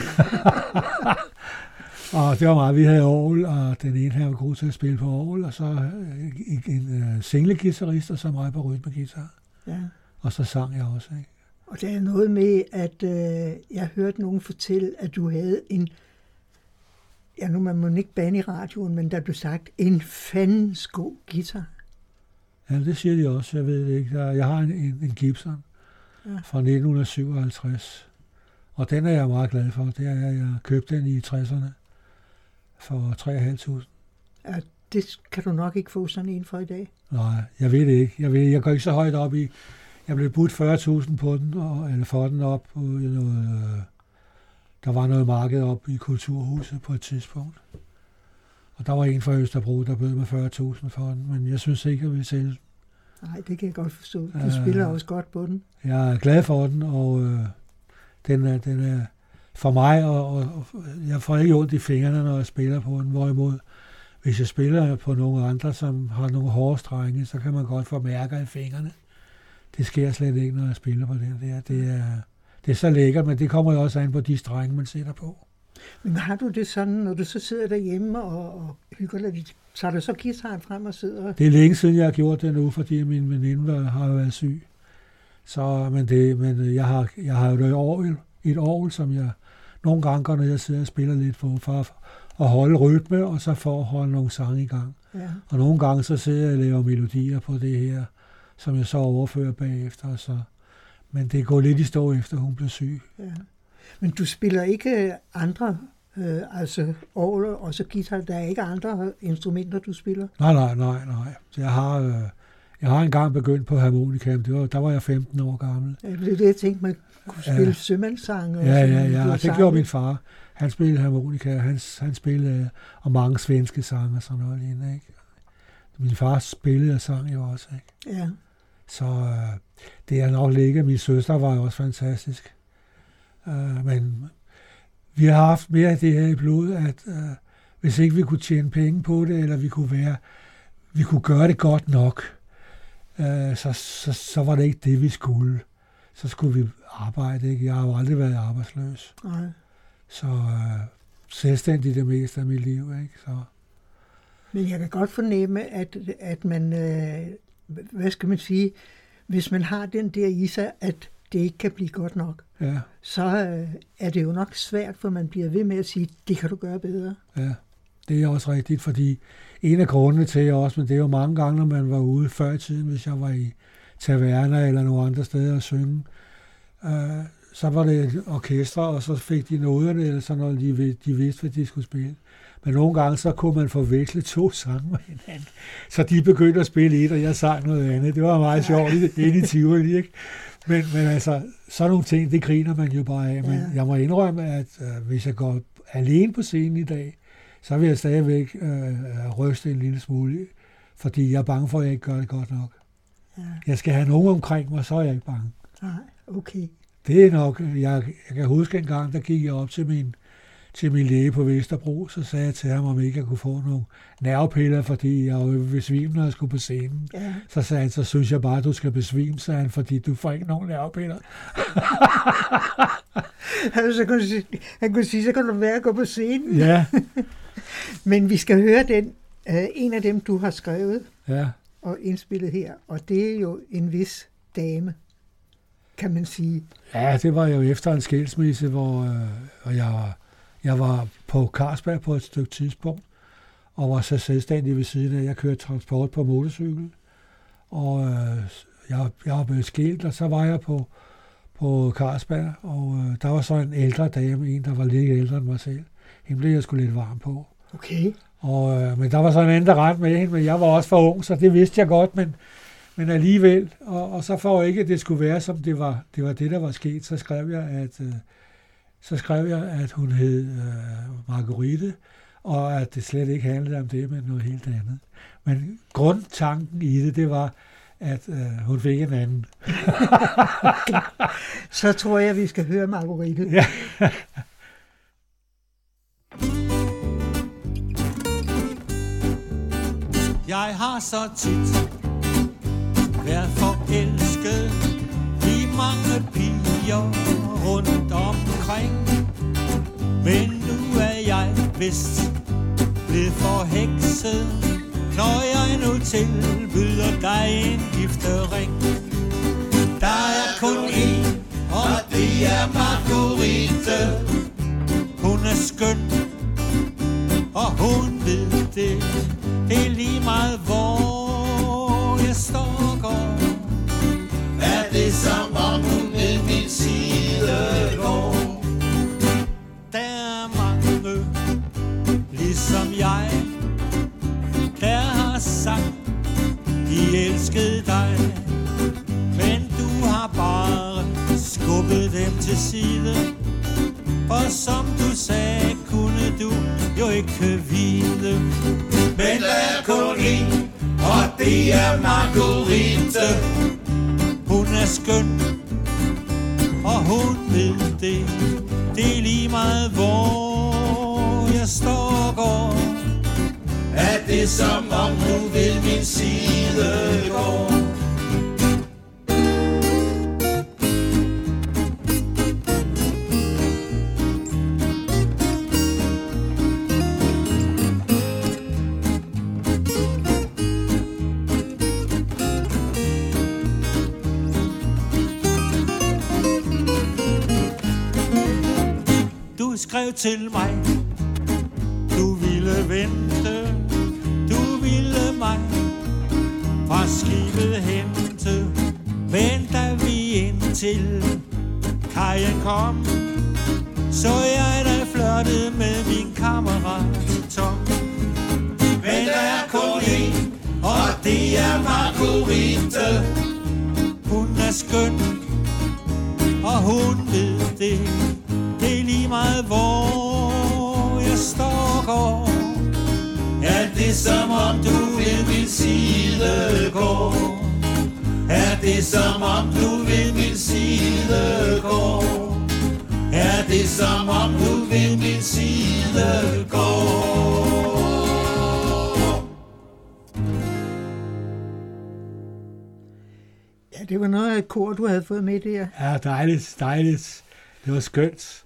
Og det var meget, vi havde orgel, og den ene her var god til at spille på orgel, og så en, en singlegitarrist, og så mig på rytmegitar. Ja. Og så sang jeg også. Ikke? Og der er noget med, at øh, jeg hørte nogen fortælle, at du havde en, ja nu man må ikke bande i radioen, men der blev sagt, en fandens god guitar. Ja, det siger de også, jeg ved det ikke. Jeg har en, en, en Gibson. Ja. Fra nitten syvoghalvtreds. Og den er jeg meget glad for. Det er jeg, jeg købte den i tresserne for tre tusind fem hundrede. Ja, det kan du nok ikke få sådan en for i dag. Nej, jeg ved det ikke. Jeg ved, jeg går ikke så højt op i. Jeg blev budt fyrre tusind på den, og, eller for den op på noget. Øh, der var noget marked op i Kulturhuset på et tidspunkt. Og der var en fra Østerbro, der bød mig fyrre tusind for den, men jeg synes ikke, jeg ville sælge den. Nej, det kan jeg godt forstå. Du øh, spiller også godt på den. Jeg er glad for den, og øh, den, er, den er for mig, og, og, og jeg får ikke ondt i fingrene, når jeg spiller på den. Hvorimod, hvis jeg spiller på nogle andre, som har nogle hårde strenge, så kan man godt få mærker i fingrene. Det sker slet ikke, når jeg spiller på den der. Det er, det er så lækkert, men det kommer jo også an på de strenge, man sætter på. Men har du det sådan, når du så sidder derhjemme og, og hygger lidt, tager du så guitaren frem og sidder? Det er længe siden, jeg har gjort det nu, fordi min veninde har været syg. Så, men det, men jeg har, jeg har jo et orgel, et orgel, som jeg nogle gange går, når jeg sidder og spiller lidt for, for at holde rytme, og så for at holde nogle sange i gang. Ja. Og nogle gange så sidder jeg og laver melodier på det her, som jeg så overfører bagefter. Så. Men det går lidt i stå efter, hun blev syg. Ja. Men du spiller ikke andre, øh, altså orgel og så guitar, der er ikke andre instrumenter, du spiller? Nej, nej, nej, nej. Så jeg har... Øh, Jeg har engang begyndt på harmonika, var, der var jeg femten år gammel. Ja, det er det, jeg tænkte, man kunne spille ja. sømandssange. Ja, ja, ja, ja. Det gjorde min far. Han spillede harmonika, han, han spillede og mange svenske sange og sådan noget lignende, ikke? Min far spillede og sang jo også, ikke? Ja. Så øh, det er nok ligge. Min søster var jo også fantastisk. Øh, men vi har haft mere af det her i blodet, at øh, hvis ikke vi kunne tjene penge på det, eller vi kunne være, vi kunne gøre det godt nok, Så, så, så var det ikke det, vi skulle. Så skulle vi arbejde, ikke? Jeg har jo aldrig været arbejdsløs. Nej. Så øh, selvstændig det meste af mit liv, ikke? Så. Men jeg kan godt fornemme, at, at man, øh, hvad skal man sige, hvis man har den der i sig, at det ikke kan blive godt nok, ja. så øh, er det jo nok svært, for man bliver ved med at sige, det kan du gøre bedre. Ja. Det er også rigtigt, fordi en af grundene til også, men det er jo mange gange, når man var ude før i tiden, hvis jeg var i taverner eller nogle andre steder at synge, øh, så var det orkestre, og så fik de noderne, eller sådan noget, de, de vidste, hvad de skulle spille. Men nogle gange, så kunne man forveksle to sange med hinanden. Så de begyndte at spille et, og jeg sang noget andet. Det var meget sjovt, inde i Tivoli, ikke? Men, men altså, sådan nogle ting, det griner man jo bare af. Men jeg må indrømme, at øh, hvis jeg går alene på scenen i dag, så vil jeg stadigvæk øh, ryste en lille smule, fordi jeg er bange for, at jeg ikke gør det godt nok. Ja. Jeg skal have nogen omkring mig, så er jeg ikke bange. Nej, okay. Det er nok, jeg, jeg kan huske en gang, der gik jeg op til min, til min læge på Vesterbro, så sagde jeg til ham, om ikke jeg kunne få nogle nervepiller, fordi jeg var besvimende, når jeg skulle på scenen. Ja. Så sagde han, så synes jeg bare, du skal besvime, sagde han, fordi du får ikke nogen nervepiller. Altså, han, kunne sige, han kunne sige, så kan du være at gå på scenen. Ja. Men vi skal høre den, øh, en af dem, du har skrevet ja. og indspillet her, og det er jo en vis dame, kan man sige. Ja, det var jo efter en skilsmisse, hvor øh, og jeg, jeg var på Carlsberg på et stykke tidspunkt, og var så selvstændig ved siden af, jeg kørte transport på motorcykel, og øh, jeg, jeg var blevet skilt, og så var jeg på, på Carlsberg, og øh, der var så en ældre dame, en der var lidt ældre end mig selv. Hende blev jeg sgu lidt varm på. Okay. Og, øh, men der var så en anden, der rendte med hende, men jeg var også for ung, så det vidste jeg godt, men, men alligevel. Og, og så for ikke, at det skulle være, som det var det, var det der var sket, så skrev jeg, at, øh, så skrev jeg, at hun hed øh, Marguerite, og at det slet ikke handlede om det, men noget helt andet. Men grundtanken i det, det var, at øh, hun fik en anden. Så tror jeg, vi skal høre Marguerite. Ja. Jeg har så tit været forelsket i mange piger rundt omkring, men nu er jeg vist blevet forhekset, når jeg nu tilbyder dig en giftering. Der er kun én, og det er Marguerite. Hun er skøn, og hun ved det. Det er lige meget, hvor jeg står og går. Er det som om hun ved min side går? Der er mange, ligesom jeg, der har sagt, de elskede dig. Men du har bare skubbet dem til side. Og som du sagde, kunne du jo ikke vide. Men der er kun en, og det er Marguerite. Hun er skøn, og hun ved det. Det er lige meget, hvor jeg står og går. Er det som om hun ved min side går? skrev til mig. Du ville vente, du ville mig fra skibet hente. Venter vi indtil kajen kom, så jeg da flørtede med min kammerat Tom. Men der er kun en, og det er Marguerite. Hun er skøn, og hun ved det. Det er lige meget, hvor jeg står og går. Er det som om du ved min side går? Er det som om du ved min side går? Er det som om du ved min side går? Ja, det var noget af et kor, du havde fået med der. Ja, dejligt, dejligt. Det var skønt.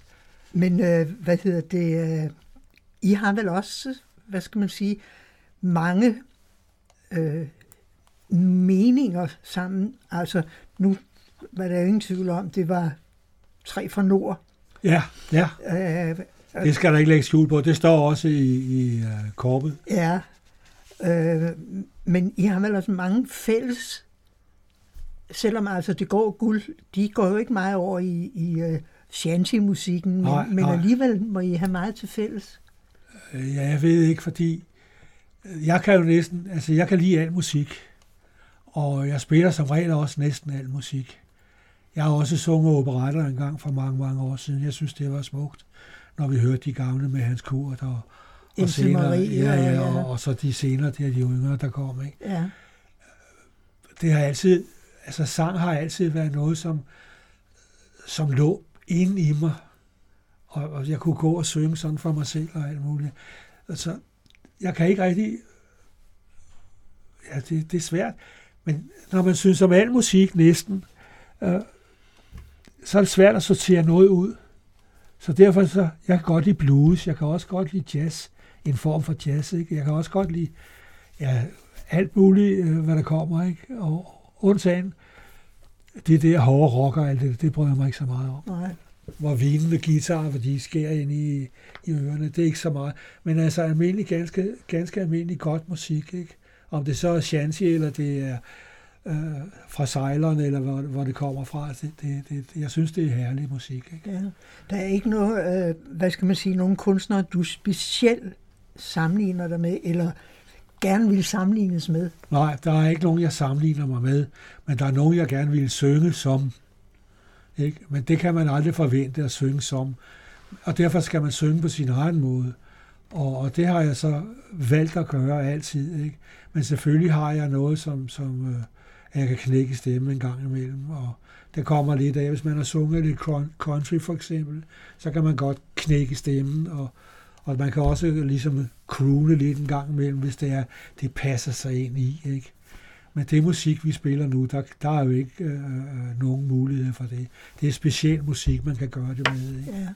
Men øh, hvad hedder det? Øh, I har vel også, hvad skal man sige, mange øh, meninger sammen. Altså, nu var der ingen tvivl om, det var tre fra nord. Ja, ja. Øh, øh, det skal der ikke lægge skjul på. Det står også i, i uh, korpet. Ja, øh, men I har vel også mange fælles, selvom altså det går guld, de går jo ikke meget over i, i uh, shanty-musikken, men, nej, men nej. Alligevel må I have meget til fælles. Ja, jeg ved ikke, fordi jeg kan jo næsten, altså jeg kan lide al musik, og jeg spiller som regel også næsten al musik. Jeg har også sunget operetter en gang for mange, mange år siden. Jeg synes, det var smukt, når vi hørte de gamle med Hans Kurt og, og senere. Marie, ja, ja, ja. Og, og så de senere, der de yngre, der kom. Ikke? Ja. Det har altid, altså sang har altid været noget, som, som lå inde i mig. Og, og jeg kunne gå og synge sådan for mig selv og alt muligt. Altså, jeg kan ikke rigtig, ja, det, det er svært. Men når man synes om al musik næsten, øh, så er det svært at sortere noget ud. Så derfor så, jeg kan godt lide blues, jeg kan også godt lide jazz, en form for jazz, ikke? Jeg kan også godt lide ja, alt muligt, hvad der kommer, ikke? Og undtagen, det er det, jeg hårde rocker, alt det, det bryder mig ikke så meget om. Nej. Hvor vinende guitarer, hvor de skærer ind i, i ørerne, det er ikke så meget. Men altså almindelig, ganske, ganske almindelig godt musik, ikke? Om det så er shanty, eller det er Øh, fra sejlerne, eller hvor, hvor det kommer fra. Det, det, det, jeg synes, det er herlig musik. Ikke? Ja. Der er ikke noget, øh, hvad skal man sige, nogle kunstnere, du specielt sammenligner dig med, eller gerne vil sammenlignes med? Nej, der er ikke nogen, jeg sammenligner mig med, men der er nogen, jeg gerne vil synge som. Ikke? Men det kan man aldrig forvente at synge som. Og derfor skal man synge på sin egen måde. Og, og det har jeg så valgt at gøre altid. Ikke? Men selvfølgelig har jeg noget, som, som øh, jeg kan knække stemmen en gang imellem, og det kommer lidt af, hvis man har sunget lidt country for eksempel, så kan man godt knække stemmen, og, og man kan også ligesom croone lidt en gang imellem, hvis det er, det passer sig ind i, ikke? Men det musik, vi spiller nu, der, der er jo ikke øh, nogen mulighed for det. Det er speciel musik, man kan gøre det med, ikke? Ja.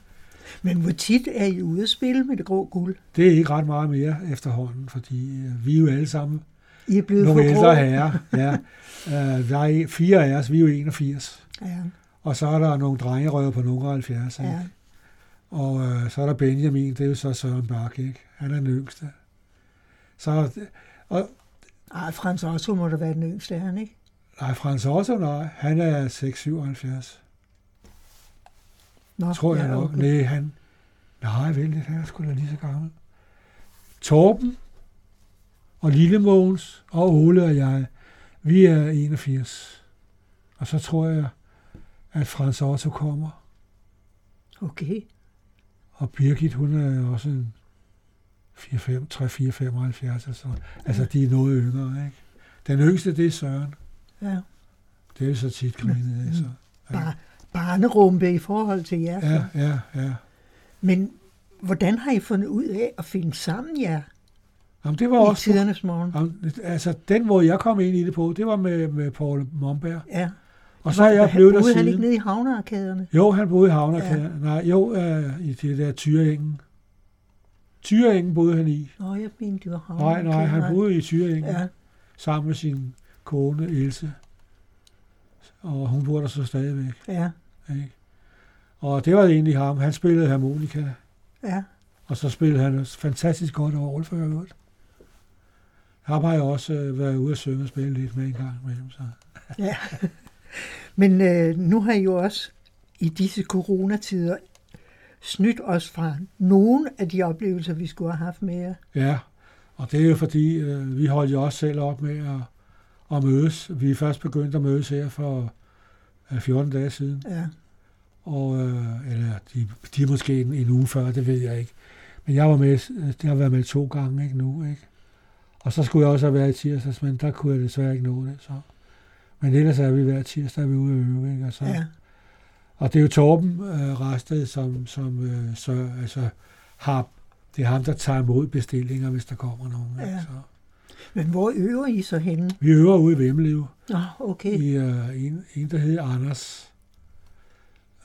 Men hvor tit er I ude at spille med det grå guld? Det er ikke ret meget mere efterhånden, fordi øh, vi er jo alle sammen I er blevet nogle ældre herrer, ja. Uh, der er fire af os, vi er jo enogfirs. Ja. Og så er der nogle drengerøver på nogle halvfjerds, ikke? Ja. Og uh, så er der Benjamin, det er jo så Søren Bak, ikke? Han er den yngste. Så, og, Ej, Frans Otto må da være den yngste, er han ikke? Nej, Frans Otto, nej. Han er seks syvoghalvfjerds. Nå, tror jeg, jeg nok. Nej, han... Nej, vel, han er sgu da lige så gammel. Torben og Lille Måns og Ole og jeg, vi er enogfirs. Og så tror jeg, at Frans Otto kommer. Okay. Og Birgit, hun er også en tre fire femoghalvfjerds eller sådan. Altså, ja. De er noget yngre, ikke? Den yngste, det er Søren. Ja. Det er jo så tit grinet, altså. Ja. Bar- barnerumpe i forhold til jer. Så. Ja, ja, ja. Men hvordan har I fundet ud af at finde sammen jer? Jamen, det var I også, Tidernes Morgen. Jamen, altså, den, hvor jeg kom ind i det på, det var med, med Poul Momberg. Ja. Og så har jeg blevet der siden. Boede han ikke nede i Havnerakaderne? Jo, han boede i Havnerakaderne. Ja. Nej, jo, øh, i det der Tyringen. Tyringen boede han i. Nå, jeg mente, det var Havnerakaderne. Nej, nej, han boede i Tyringen. Ja. Sammen med sin kone, Else. Og hun boede der så stadigvæk. Ja. Ikke? Og det var egentlig ham. Han spillede harmonika. Ja. Og så spillede han fantastisk godt over Olfør i øvrigt. Ham har jeg også øh, været ude at synge og spille lidt med en gang med ham. Så. Ja. Men øh, nu har I jo også i disse coronatider snydt os fra nogle af de oplevelser, vi skulle have haft med jer. Ja, og det er jo fordi, øh, vi holdt jo også selv op med at, at mødes. Vi er først begyndt at mødes her for øh, fjorten dage siden. Ja. Og, øh, eller de, de er måske en, en uge før, det ved jeg ikke. Men jeg var med, jeg har været med to gange ikke, nu, ikke? Og så skulle jeg også have været i tirsdags, men der kunne jeg desværre ikke nå det. Så. Men ellers er vi hver tirsdag, vi er ude at øve, ikke? Og, så. Ja. Og det er jo Torben øh, Rasted, som, som øh, så, altså, har, det er ham, der tager imod bestillinger, hvis der kommer nogen. Ja. Ikke, så. Men hvor øver I så henne? Vi øver ude i Vemmelev. Nå, oh, okay. I øh, en, en, der hedder Anders.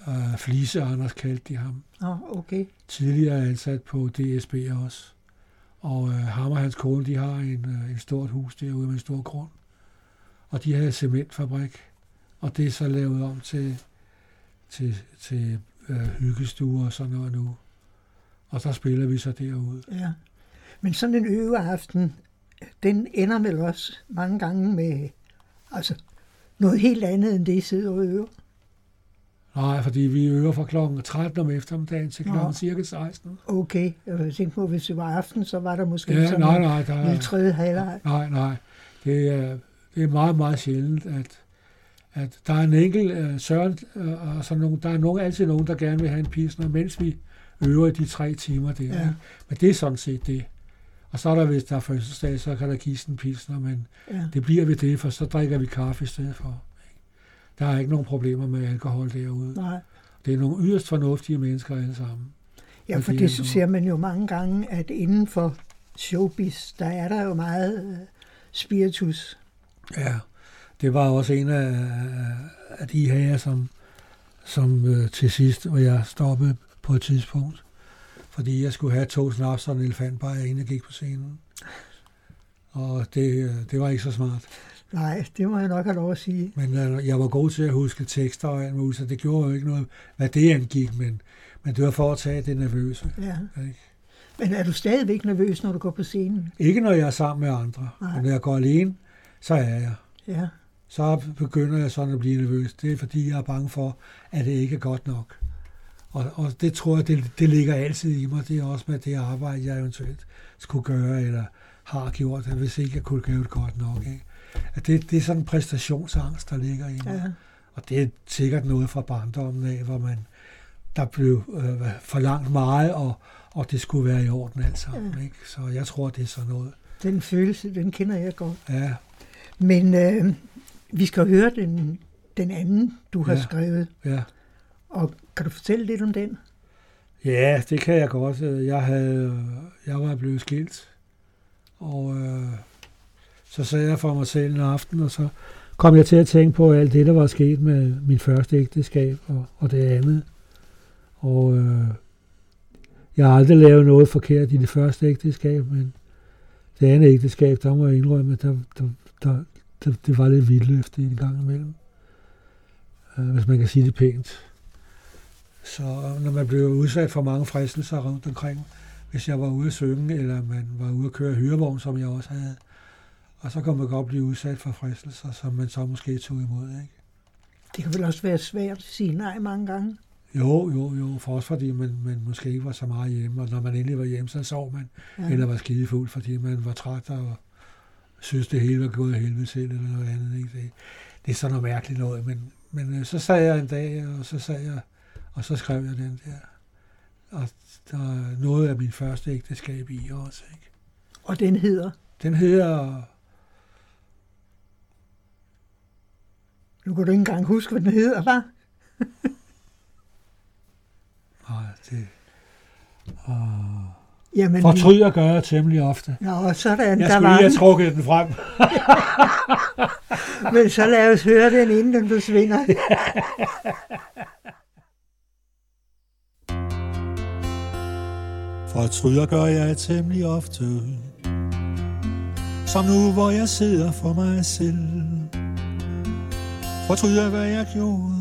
Øh, Flise Anders kaldte de ham. Nå, oh, okay. Tidligere ansat på D S B også. Og øh, ham og hans kone, de har en, øh, en stort hus derude med en stor grund. Og de havde cementfabrik. Og det er så lavet om til, til, til øh, hyggestuer og sådan noget nu. Og så spiller vi så derude. Ja. Men sådan en øveaften, den ender vel også mange gange med altså, noget helt andet, end det I sidder og øver. Nej, fordi vi øver fra klokken tretten om eftermiddagen til klokken cirka seksten. Okay, jeg tænkte på, hvis det var aften, så var der måske ja, sådan nej, nej, der en lille tredje halvleg. Nej, nej, det er, det er meget, meget sjældent, at, at der er en enkelt uh, Søren, uh, og så nogen, der er nogen, altid nogen, der gerne vil have en pilsner, mens vi øver i de tre timer der. Ja. Men det er sådan set det. Og så er der, hvis der er fødselsdag, så kan der gives en pilsner, men ja. Det bliver ved det, for så drikker vi kaffe i stedet for. Der er ikke nogen problemer med alkohol derude. Nej. Det er nogle yderst fornuftige mennesker alle sammen. Ja, for det, det ser man jo mange gange, at inden for showbiz, der er der jo meget spiritus. Ja, det var også en af, af de her, som, som øh, til sidst, hvor jeg stoppede på et tidspunkt, fordi jeg skulle have to snaps og en elefantbajer, inden jeg gik på scenen. Og det, det var ikke så smart. Nej, det må jeg nok have lov at sige. Men jeg var god til at huske tekster og alt muligt, så det gjorde jo ikke noget, hvad det angik, men, men det var for at tage det nervøse. Ja. Ikke? Men er du stadigvæk nervøs, når du går på scenen? Ikke når jeg er sammen med andre. Nej. Men når jeg går alene, så er jeg. Ja. Så begynder jeg sådan at blive nervøs. Det er fordi, jeg er bange for, at det ikke er godt nok. Og, og det tror jeg, det, det ligger altid i mig. Det er også med det arbejde, jeg eventuelt skulle gøre, eller har gjort, hvis ikke jeg kunne gøre det godt nok, ikke? At det, det er sådan en præstationsangst, der ligger i mig. Ja. Og det er sikkert noget fra barndommen af, hvor man der blev øh, forlangt meget, og, og det skulle være i orden alt sammen. Ja. Ikke? Så jeg tror, det er sådan noget. Den følelse, den kender jeg godt. Ja. Men øh, vi skal høre den, den anden, du har ja. skrevet. Ja. Og kan du fortælle lidt om den? Ja, det kan jeg godt. Jeg, havde, jeg var blevet skilt, og... Øh, Så sagde jeg for mig selv en aften, og så kom jeg til at tænke på alt det, der var sket med min første ægteskab og, og det andet. Og øh, jeg har aldrig lavet noget forkert i det første ægteskab, men det andet ægteskab, der må jeg indrømme, at der, der, der, der, det var lidt vildløftigt en gang imellem. Øh, hvis man kan sige det pænt. Så når man blev udsat for mange fristelser rundt omkring, hvis jeg var ude at synge, eller man var ude at køre hyrevogn, som jeg også havde, og så kan man godt blive udsat for fristelser, som man så måske tog imod, ikke? Det kan vel også være svært at sige nej mange gange? Jo, jo, jo. For også fordi man, man måske ikke var så meget hjemme, og når man endelig var hjemme, så sov man, ja. Eller var skidefuld, fordi man var træt og synes, det hele var gået af helvede selv, eller noget andet, ikke? Det, det er sådan noget mærkeligt noget, men, men så sad jeg en dag, og så sad jeg, og så skrev jeg den der. Og der er noget af min første ægteskab i også, ikke? Og den hedder? Den hedder... Nu kan du ikke engang huske, hvad den hedder, hva'? Nej, det... Uh... Fortryder gør jeg temmelig ofte. Nå, sådan, jeg der skulle var lige have den. Trukket den frem. Men så lad os høre den, inden den forsvinder. Fortryder gør jeg temmelig ofte, som nu, hvor jeg sidder for mig selv. Fortryder, hvad jeg gjorde.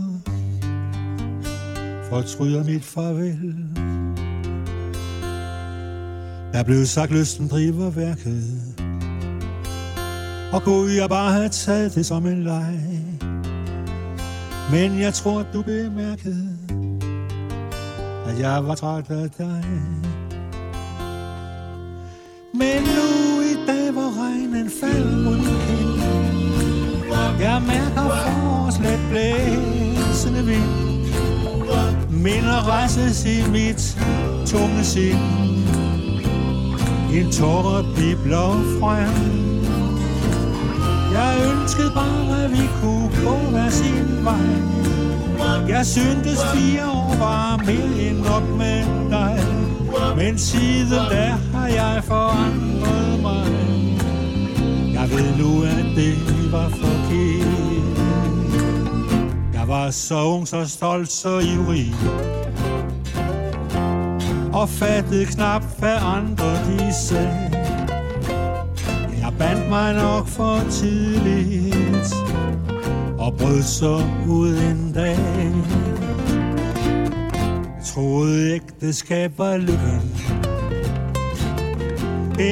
Fortryder mit farvel. Der blev sagt, lysten driver værket. Og kunne jeg bare have taget det som en leg. Men jeg tror, du bemærkede, at jeg var træt af dig. Men nu i dag, hvor regnen falder rundt omkring, jeg mærker forårslet blæsende vind. Minder rejses i mit tunge sind. En tårer bibler frem. Jeg ønskede bare, at vi kunne gå hver sin vej. Jeg syntes fire år var mere end nok med dig. Men siden da har jeg forandret mig. Jeg ved nu, at det var forkert. Jeg var så ung, så stolt, så ivrig. Og fattede knap, hvad andre de sagde. Jeg bandt mig nok for tidligt. Og brød så ud en dag. Jeg troede ægteskab var lykken.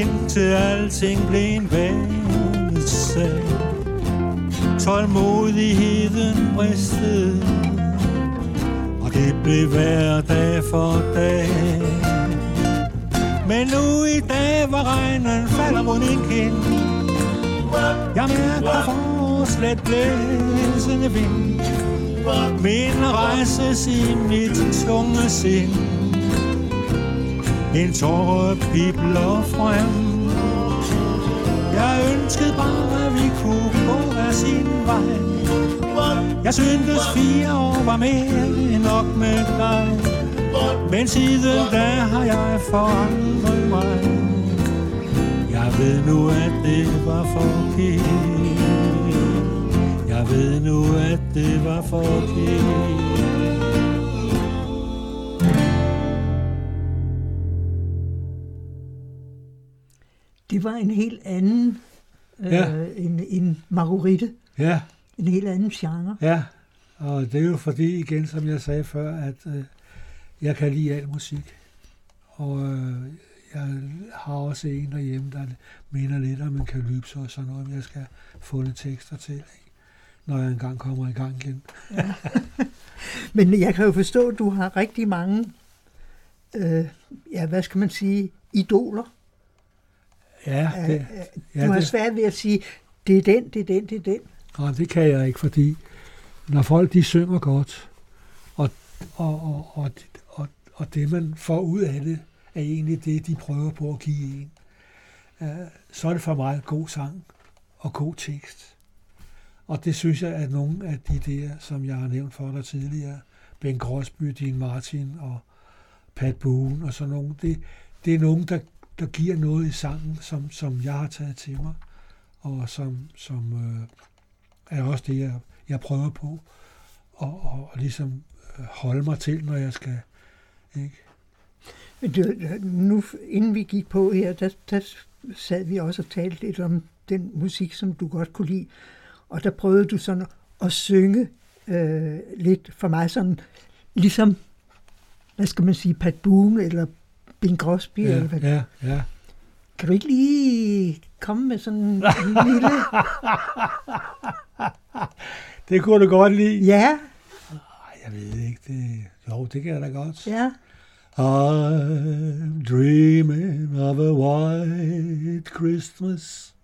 Indtil alting blev en vanesag. Tålmodigheden bristede. Og det blev hver dag for dag. Men nu i dag, hvor regnen falder mod en kind, jeg mærker forårslet blæsende vind. Minder rejses i mit tunge sind. En tårer pibler frem. Jeg ønskede bare, at vi kunne gå hver sin vej. Jeg syntes fire år var mere end nok med dig. Men siden da har jeg forandret mig. Jeg ved nu, at det var forkert. Jeg ved nu, at det var forkert. Det var en helt anden øh, ja. en, en marguritte. Ja. En helt anden genre. Ja, og det er jo fordi, igen som jeg sagde før, at øh, jeg kan lide al musik. Og øh, jeg har også en derhjemme, der minder lidt om en kalypso og sådan noget, men jeg skal få lidt tekster til, ikke? Når jeg engang kommer i gang igen. Ja. Men jeg kan jo forstå, at du har rigtig mange, øh, ja, hvad skal man sige, idoler. Ja, det, ja, du har svært ved at sige, det er den, det er den, det er den. Nej, det kan jeg ikke, fordi når folk de synger godt, og, og, og, og, og, og det man får ud af det, er egentlig det, de prøver på at give en. Så er det for mig god sang og god tekst. Og det synes jeg, at nogle af de der, som jeg har nævnt for dig tidligere, Ben Crosby, Dean Martin og Pat Boone og sådan nogle, det, det er nogen, der der giver noget i sangen, som, som jeg har taget til mig, og som, som øh, er også det, jeg, jeg prøver på, og, og, og ligesom holde mig til, når jeg skal, ikke? Det, nu, inden vi gik på her, der, der sad vi også og talte lidt om den musik, som du godt kunne lide, og der prøvede du sådan at synge øh, lidt for mig, sådan ligesom, hvad skal man sige, Pat Boone, eller Bing Crosby, ja, eller hvad? Ja, ja. Kan du ikke lige komme med sådan en lille... Det kunne du godt lide. Ja. Ej, jeg ved ikke. Det... Jo, det kan jeg da godt. Ja. I'm dreaming of a white Christmas,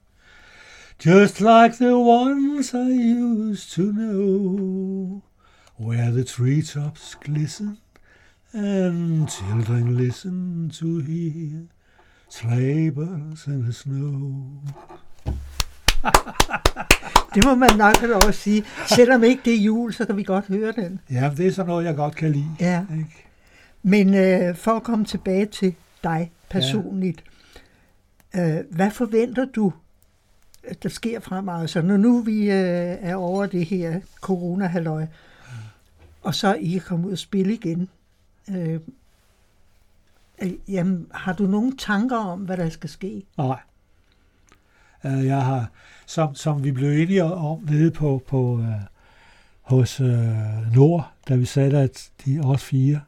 just like the ones I used to know, where the treetops glisten. And children listen to hear sleigh bells in the snow. Det må man nok også sige. Selvom ikke det er jul, så kan vi godt høre den. Ja, det er sådan noget, jeg godt kan lide. Ja. Ikke? Men øh, for at komme tilbage til dig personligt. Ja. Øh, hvad forventer du, der sker fremad? Så når nu vi øh, er over det her corona-halløj, ja. Og så I kan komme ud og spille igen. Øh, jamen, har du nogen tanker om, hvad der skal ske? Nej. Jeg har, som, som vi blev enige om nede på, på uh, hos uh, Nord, da vi satte at de også fire,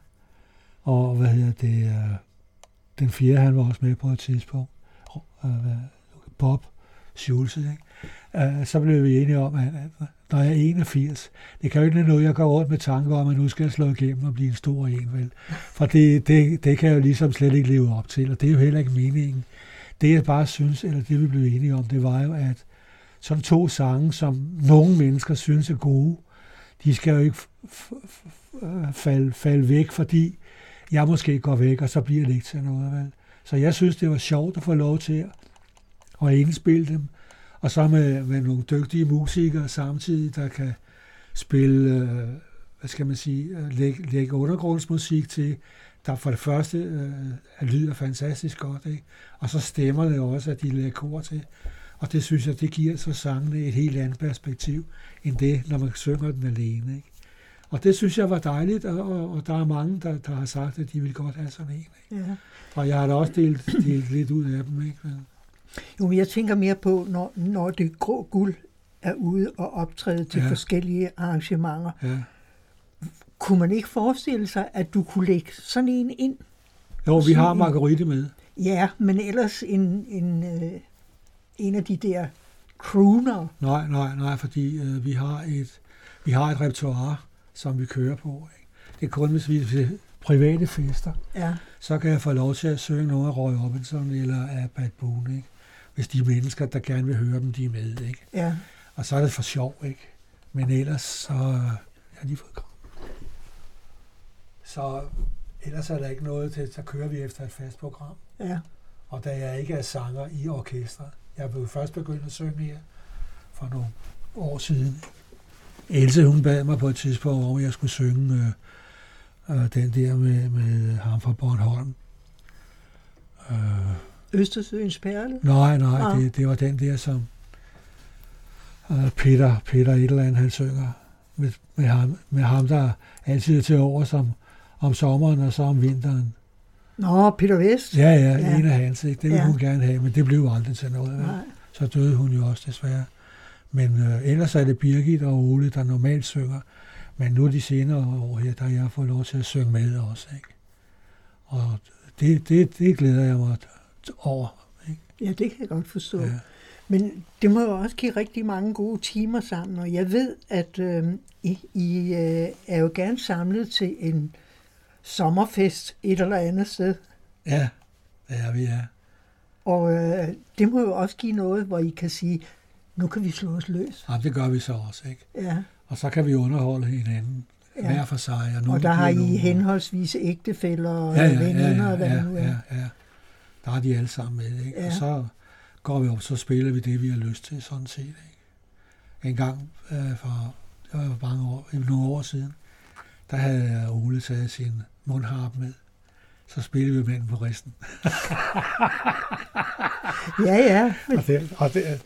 og hvad hedder det, uh, Den fjerde, han var også med på et tidspunkt. Bob Schulze, ikke? Så blev vi enige om, at når jeg er enogfirs, det kan jo ikke noget, jeg går rundt med tanker om, at nu skal jeg slå igennem og blive en stor en, vel? For det, det, det kan jeg jo ligesom slet ikke leve op til, og det er jo heller ikke meningen. Det jeg bare synes, eller det vi blev enige om, det var jo, at sådan to sange, som nogle mennesker synes er gode, de skal jo ikke f- f- f- falde, falde væk, fordi jeg måske går væk, og så bliver det ikke til noget, vel? Så jeg synes, det var sjovt at få lov til at indspille dem, og så med, med nogle dygtige musikere samtidig, der kan spille, øh, hvad skal man sige, lægge, lægge undergrundsmusik til, der for det første øh, lyder fantastisk godt, ikke? Og så stemmer det også, at de lægger kor til. Og det synes jeg, det giver så sangene et helt andet perspektiv, end det, når man synger den alene, ikke? Og det synes jeg var dejligt, og, og, og der er mange, der, der har sagt, at de vil godt have sådan en, ikke? Ja. Og jeg har da også delt, delt lidt ud af dem, ikke? Jo, men jeg tænker mere på, når, når det grå guld er ude og optræde til ja. forskellige arrangementer. Ja. Kunne man ikke forestille sig, at du kunne lægge sådan en ind? Jo, vi har Marguerite med. Ja, men ellers en, en, en af de der crooner. Nej, nej, nej, fordi øh, vi, har et, vi har et repertoire, som vi kører på, ikke? Det er kun, hvis vi til private fester, ja. Så kan jeg få lov til at synge noget af Roy Orbison eller af Pat Boone, ikke? Hvis de mennesker, der gerne vil høre dem, de er med, ikke? Ja. Og så er det for sjov, ikke? Men ellers så har de fået krav. Så ellers er der ikke noget til, så kører vi efter et fast program. Ja. Og da jeg ikke er sanger i orkestret, jeg blev først begyndt at synge her for nogle år siden. Else, hun bad mig på et tidspunkt om, at jeg skulle synge øh, øh, den der med, med ham fra Bornholm. Øh, Østersøens Perle? Nej, nej, ah. det, det var den der, som øh, Peter, Peter et eller andet, han synger med, med, ham, med ham, der altid er til over som, om sommeren og så om vinteren. Nå, Peter Vest? Ja, ja, ja. En af hans, ikke? Det ville ja. hun gerne have, men det blev aldrig til noget. Nej. Så døde hun jo også desværre. Men øh, ellers er det Birgit og Ole, der normalt synger. Men nu de senere år her, der har jeg fået lov til at synge med også, ikke? Og det, det, det glæder jeg mig over, ikke? Ja, det kan jeg godt forstå. Ja. Men det må jo også give rigtig mange gode timer sammen. Og jeg ved, at øh, I, I øh, er jo gerne samlet til en sommerfest et eller andet sted. Ja, det er vi, ja. Og øh, det må jo også give noget, hvor I kan sige, nu kan vi slå os løs. Jamen, det gør vi så også, ikke? Ja. Og så kan vi underholde hinanden, ja. hver for sig. Og, og der har I nogen henholdsvis ægtefæller og ja, ja, veninder ja, ja, og hvad ja, nu er. Ja, ja, der er de alle sammen med, ikke? Ja. Og så går vi op, så spiller vi det, vi har lyst til, sådan set, ikke? En gang øh, for det var mange år, nogle år siden, der havde Ole taget sin mundharp med. Så spillede vi manden på risten. ja, ja. Og, det, og det,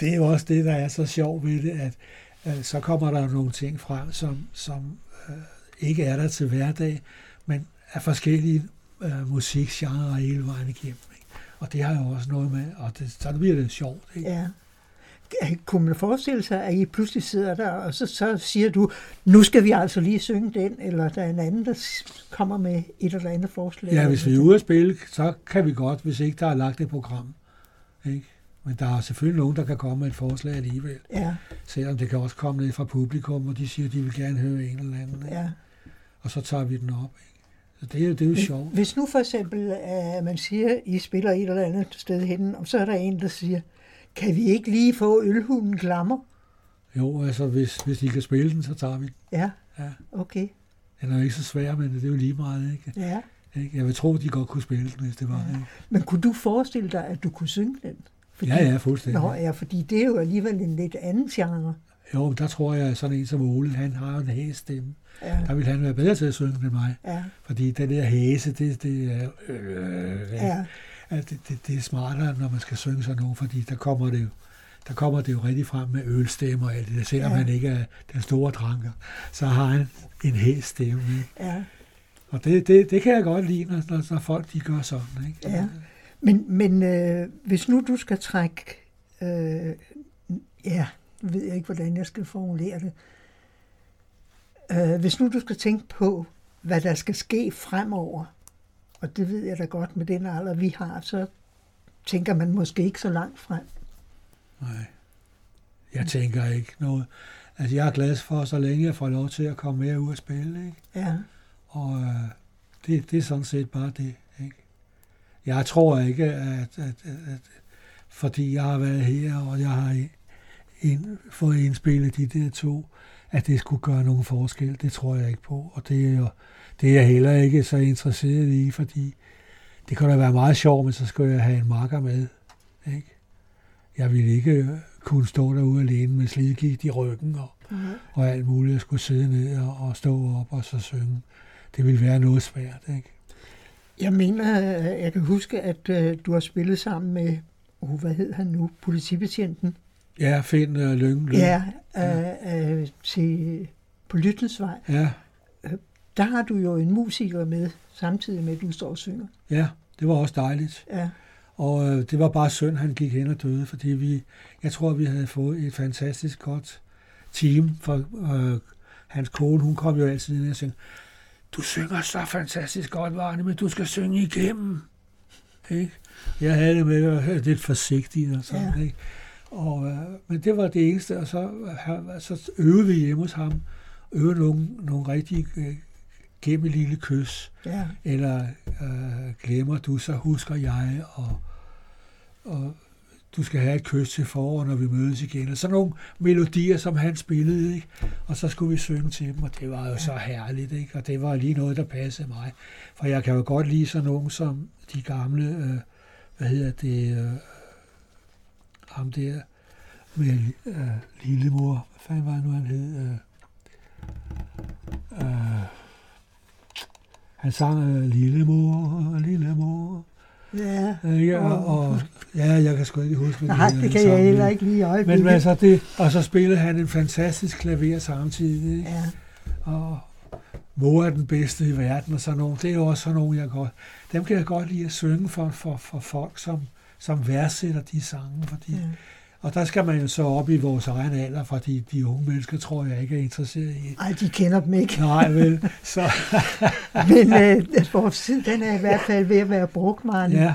det er jo også det, der er så sjovt ved det, at øh, så kommer der nogle ting frem, som, som øh, ikke er der til hverdag, men er forskellige øh, musikgenre hele vejen igennem, ikke? Og det har jo også noget med, og det, så bliver det sjovt, ikke? Ja. Kunne man forestille sig, at I pludselig sidder der, og så, så siger du, nu skal vi altså lige synge den, eller der er en anden, der kommer med et eller andet forslag? Ja, hvis vi er ude at spille, så kan vi godt, hvis ikke der er lagt et program, ikke? Men der er selvfølgelig nogen, der kan komme med et forslag alligevel. Ja. Selvom det kan også komme ned fra publikum, og de siger, at de vil gerne høre en eller anden, ikke? Ja. Og så tager vi den op, ikke? Så det er, det er jo sjovt. Hvis nu for eksempel, at man siger, at I spiller et eller andet sted henne, og så er der en, der siger, kan vi ikke lige få Ølhunden Glammer? Jo, altså hvis, hvis I kan spille den, så tager vi den. Ja, ja. Okay. Den er jo ikke så svær, men det er jo lige meget, ikke? Ja. Jeg vil tro, de godt kunne spille den, hvis det var. Ja. Ikke? Men kunne du forestille dig, at du kunne synge den? Fordi, ja, ja, fuldstændig. Nå, ja, fordi det er jo alligevel en lidt anden genre. Jo, der tror jeg, at sådan en som Ole, han har en hæsestemme. Ja. Der ville han være bedre til at synge end mig. Ja. Fordi den der hæse, det, det er... Øh, ja. At det, det, det er smartere, når man skal synge sådan noget, fordi der kommer det jo, der kommer det jo rigtig frem med ølstemmer og alt det der. Selvom ja. han ikke er den store dranker, så har han en hæs stemme. Ja. Og det, det, det kan jeg godt lide, når, når folk de gør sådan, ikke? Ja. Men, men øh, hvis nu du skal trække, øh, ja, ved jeg ikke, hvordan jeg skal formulere det. Øh, hvis nu du skal tænke på, hvad der skal ske fremover, Og det ved jeg da godt, med den alder, vi har, så tænker man måske ikke så langt frem. Nej, jeg tænker ikke noget. Altså, jeg er glad for, så længe jeg får lov til at komme mere ud og spille, ikke? Ja. Og øh, det, det er sådan set bare det, ikke? Jeg tror ikke, at, at, at, at fordi jeg har været her, og jeg har ind, fået indspillet de der to, at det skulle gøre nogen forskel. Det tror jeg ikke på, og det er jo det er jeg heller ikke så interesseret i, fordi det kunne da være meget sjovt, men så skulle jeg have en makker med, ikke? Jeg ville ikke kunne stå derude alene med slidgigt i ryggen og, mm-hmm. og alt muligt. Jeg skulle sidde ned og, og stå op og så synge. Det ville være noget svært, ikke? Jeg mener, jeg kan huske, at du har spillet sammen med, oh, hvad hed han nu, politibetjenten? Ja, Finn uh, Lyng. Ja, øh, øh, til, på Lyttensvej. Ja. Der har du jo en musiker med, samtidig med, at du står og synger. Ja, det var også dejligt. Ja. Og øh, det var bare synd, han gik hen og døde, fordi vi, jeg tror, vi havde fået et fantastisk godt team. For, øh, hans kone, hun kom jo altid ind og sagde, du synger så fantastisk godt, Varne, men du skal synge igennem. Ikke? Jeg havde det med at høre lidt forsigtigt og sådan, ja. Ikke? Og, øh, men det var det eneste, og så, øh, så øvede vi hjemme hos ham, øvede nogle, nogle rigtige øh, Gem et lille kys, ja. Eller øh, glemmer du, så husker jeg, og, og du skal have et kys til forår, når vi mødes igen. Og sådan nogle melodier, som han spillede, ikke? Og så skulle vi synge til dem, og det var jo ja. Så herligt, ikke? Og det var lige noget, der passede mig. For jeg kan jo godt lide sådan nogen som de gamle, øh, hvad hedder det, øh, ham der med øh, Lillemor, hvad fanden var det nu, han hed? Øh, øh, Han sang Lillemor, Lillemor. Ja. Ja, og, ja, jeg kan sgu ikke huske, hvad det Nej, det kan jeg heller ikke lige i øjeblikket. Men altså det, og så spillede han en fantastisk klaver samtidig. Ikke? Ja. Og mor er den bedste i verden, og sådan nogle. Det er jo også sådan nogle, jeg godt... Dem kan jeg godt lide at synge for, for, for folk, som, som værdsætter de sange. Fordi, ja. Og der skal man jo så op i vores egen alder, fordi de unge mennesker, tror jeg, ikke er interesseret i. Nej, de kender dem ikke. Nej, vel. Så. Men øh, vores tid, den er i hvert fald ved at være brugt, Maren. Ja.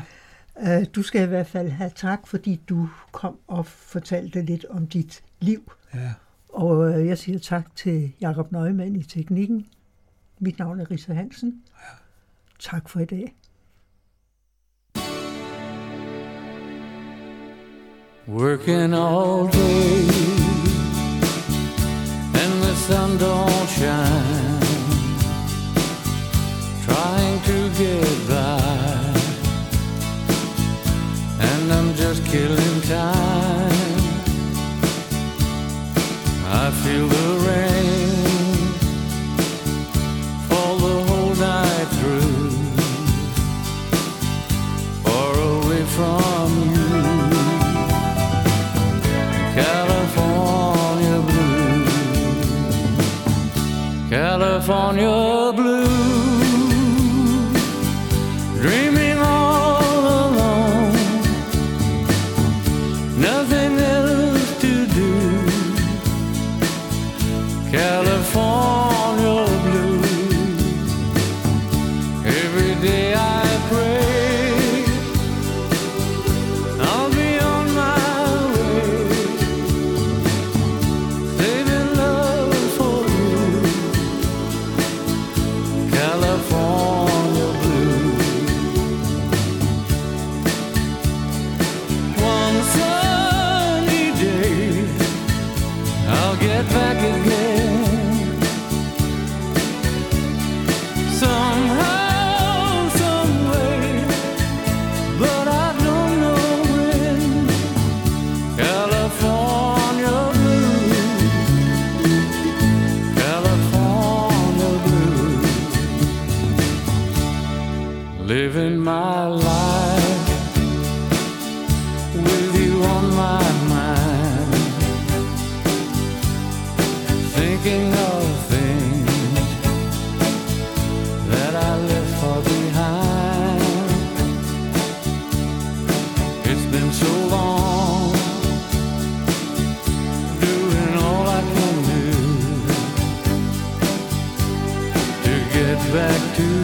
Øh, du skal i hvert fald have tak, fordi du kom og fortalte lidt om dit liv. Ja. Og øh, jeg siger tak til Jakob Nøgman i teknikken. Mit navn er Risse Hansen. Ja. Tak for i dag. Working all day and the sun don't shine, trying to get by, and I'm just killing time. I feel the rain fall the whole night through, far away from you. California blue, dreaming all alone, nothing else to do. California blue, every day I pray I'll be on my way, saving love for you. California blue. One sunny day I'll get back again. Somehow, some way, but I don't know when. California blue, California blue. Living my life with you on my mind, thinking of things that I left far behind. It's been so long doing all I can do to get back to you.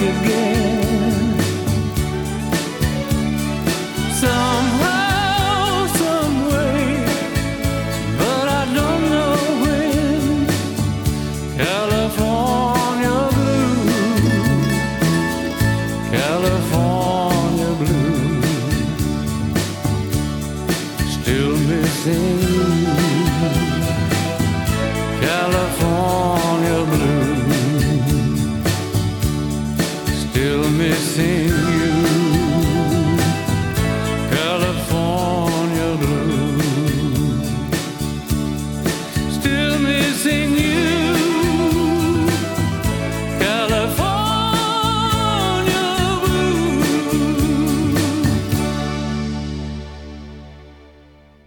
California blue, still missing you.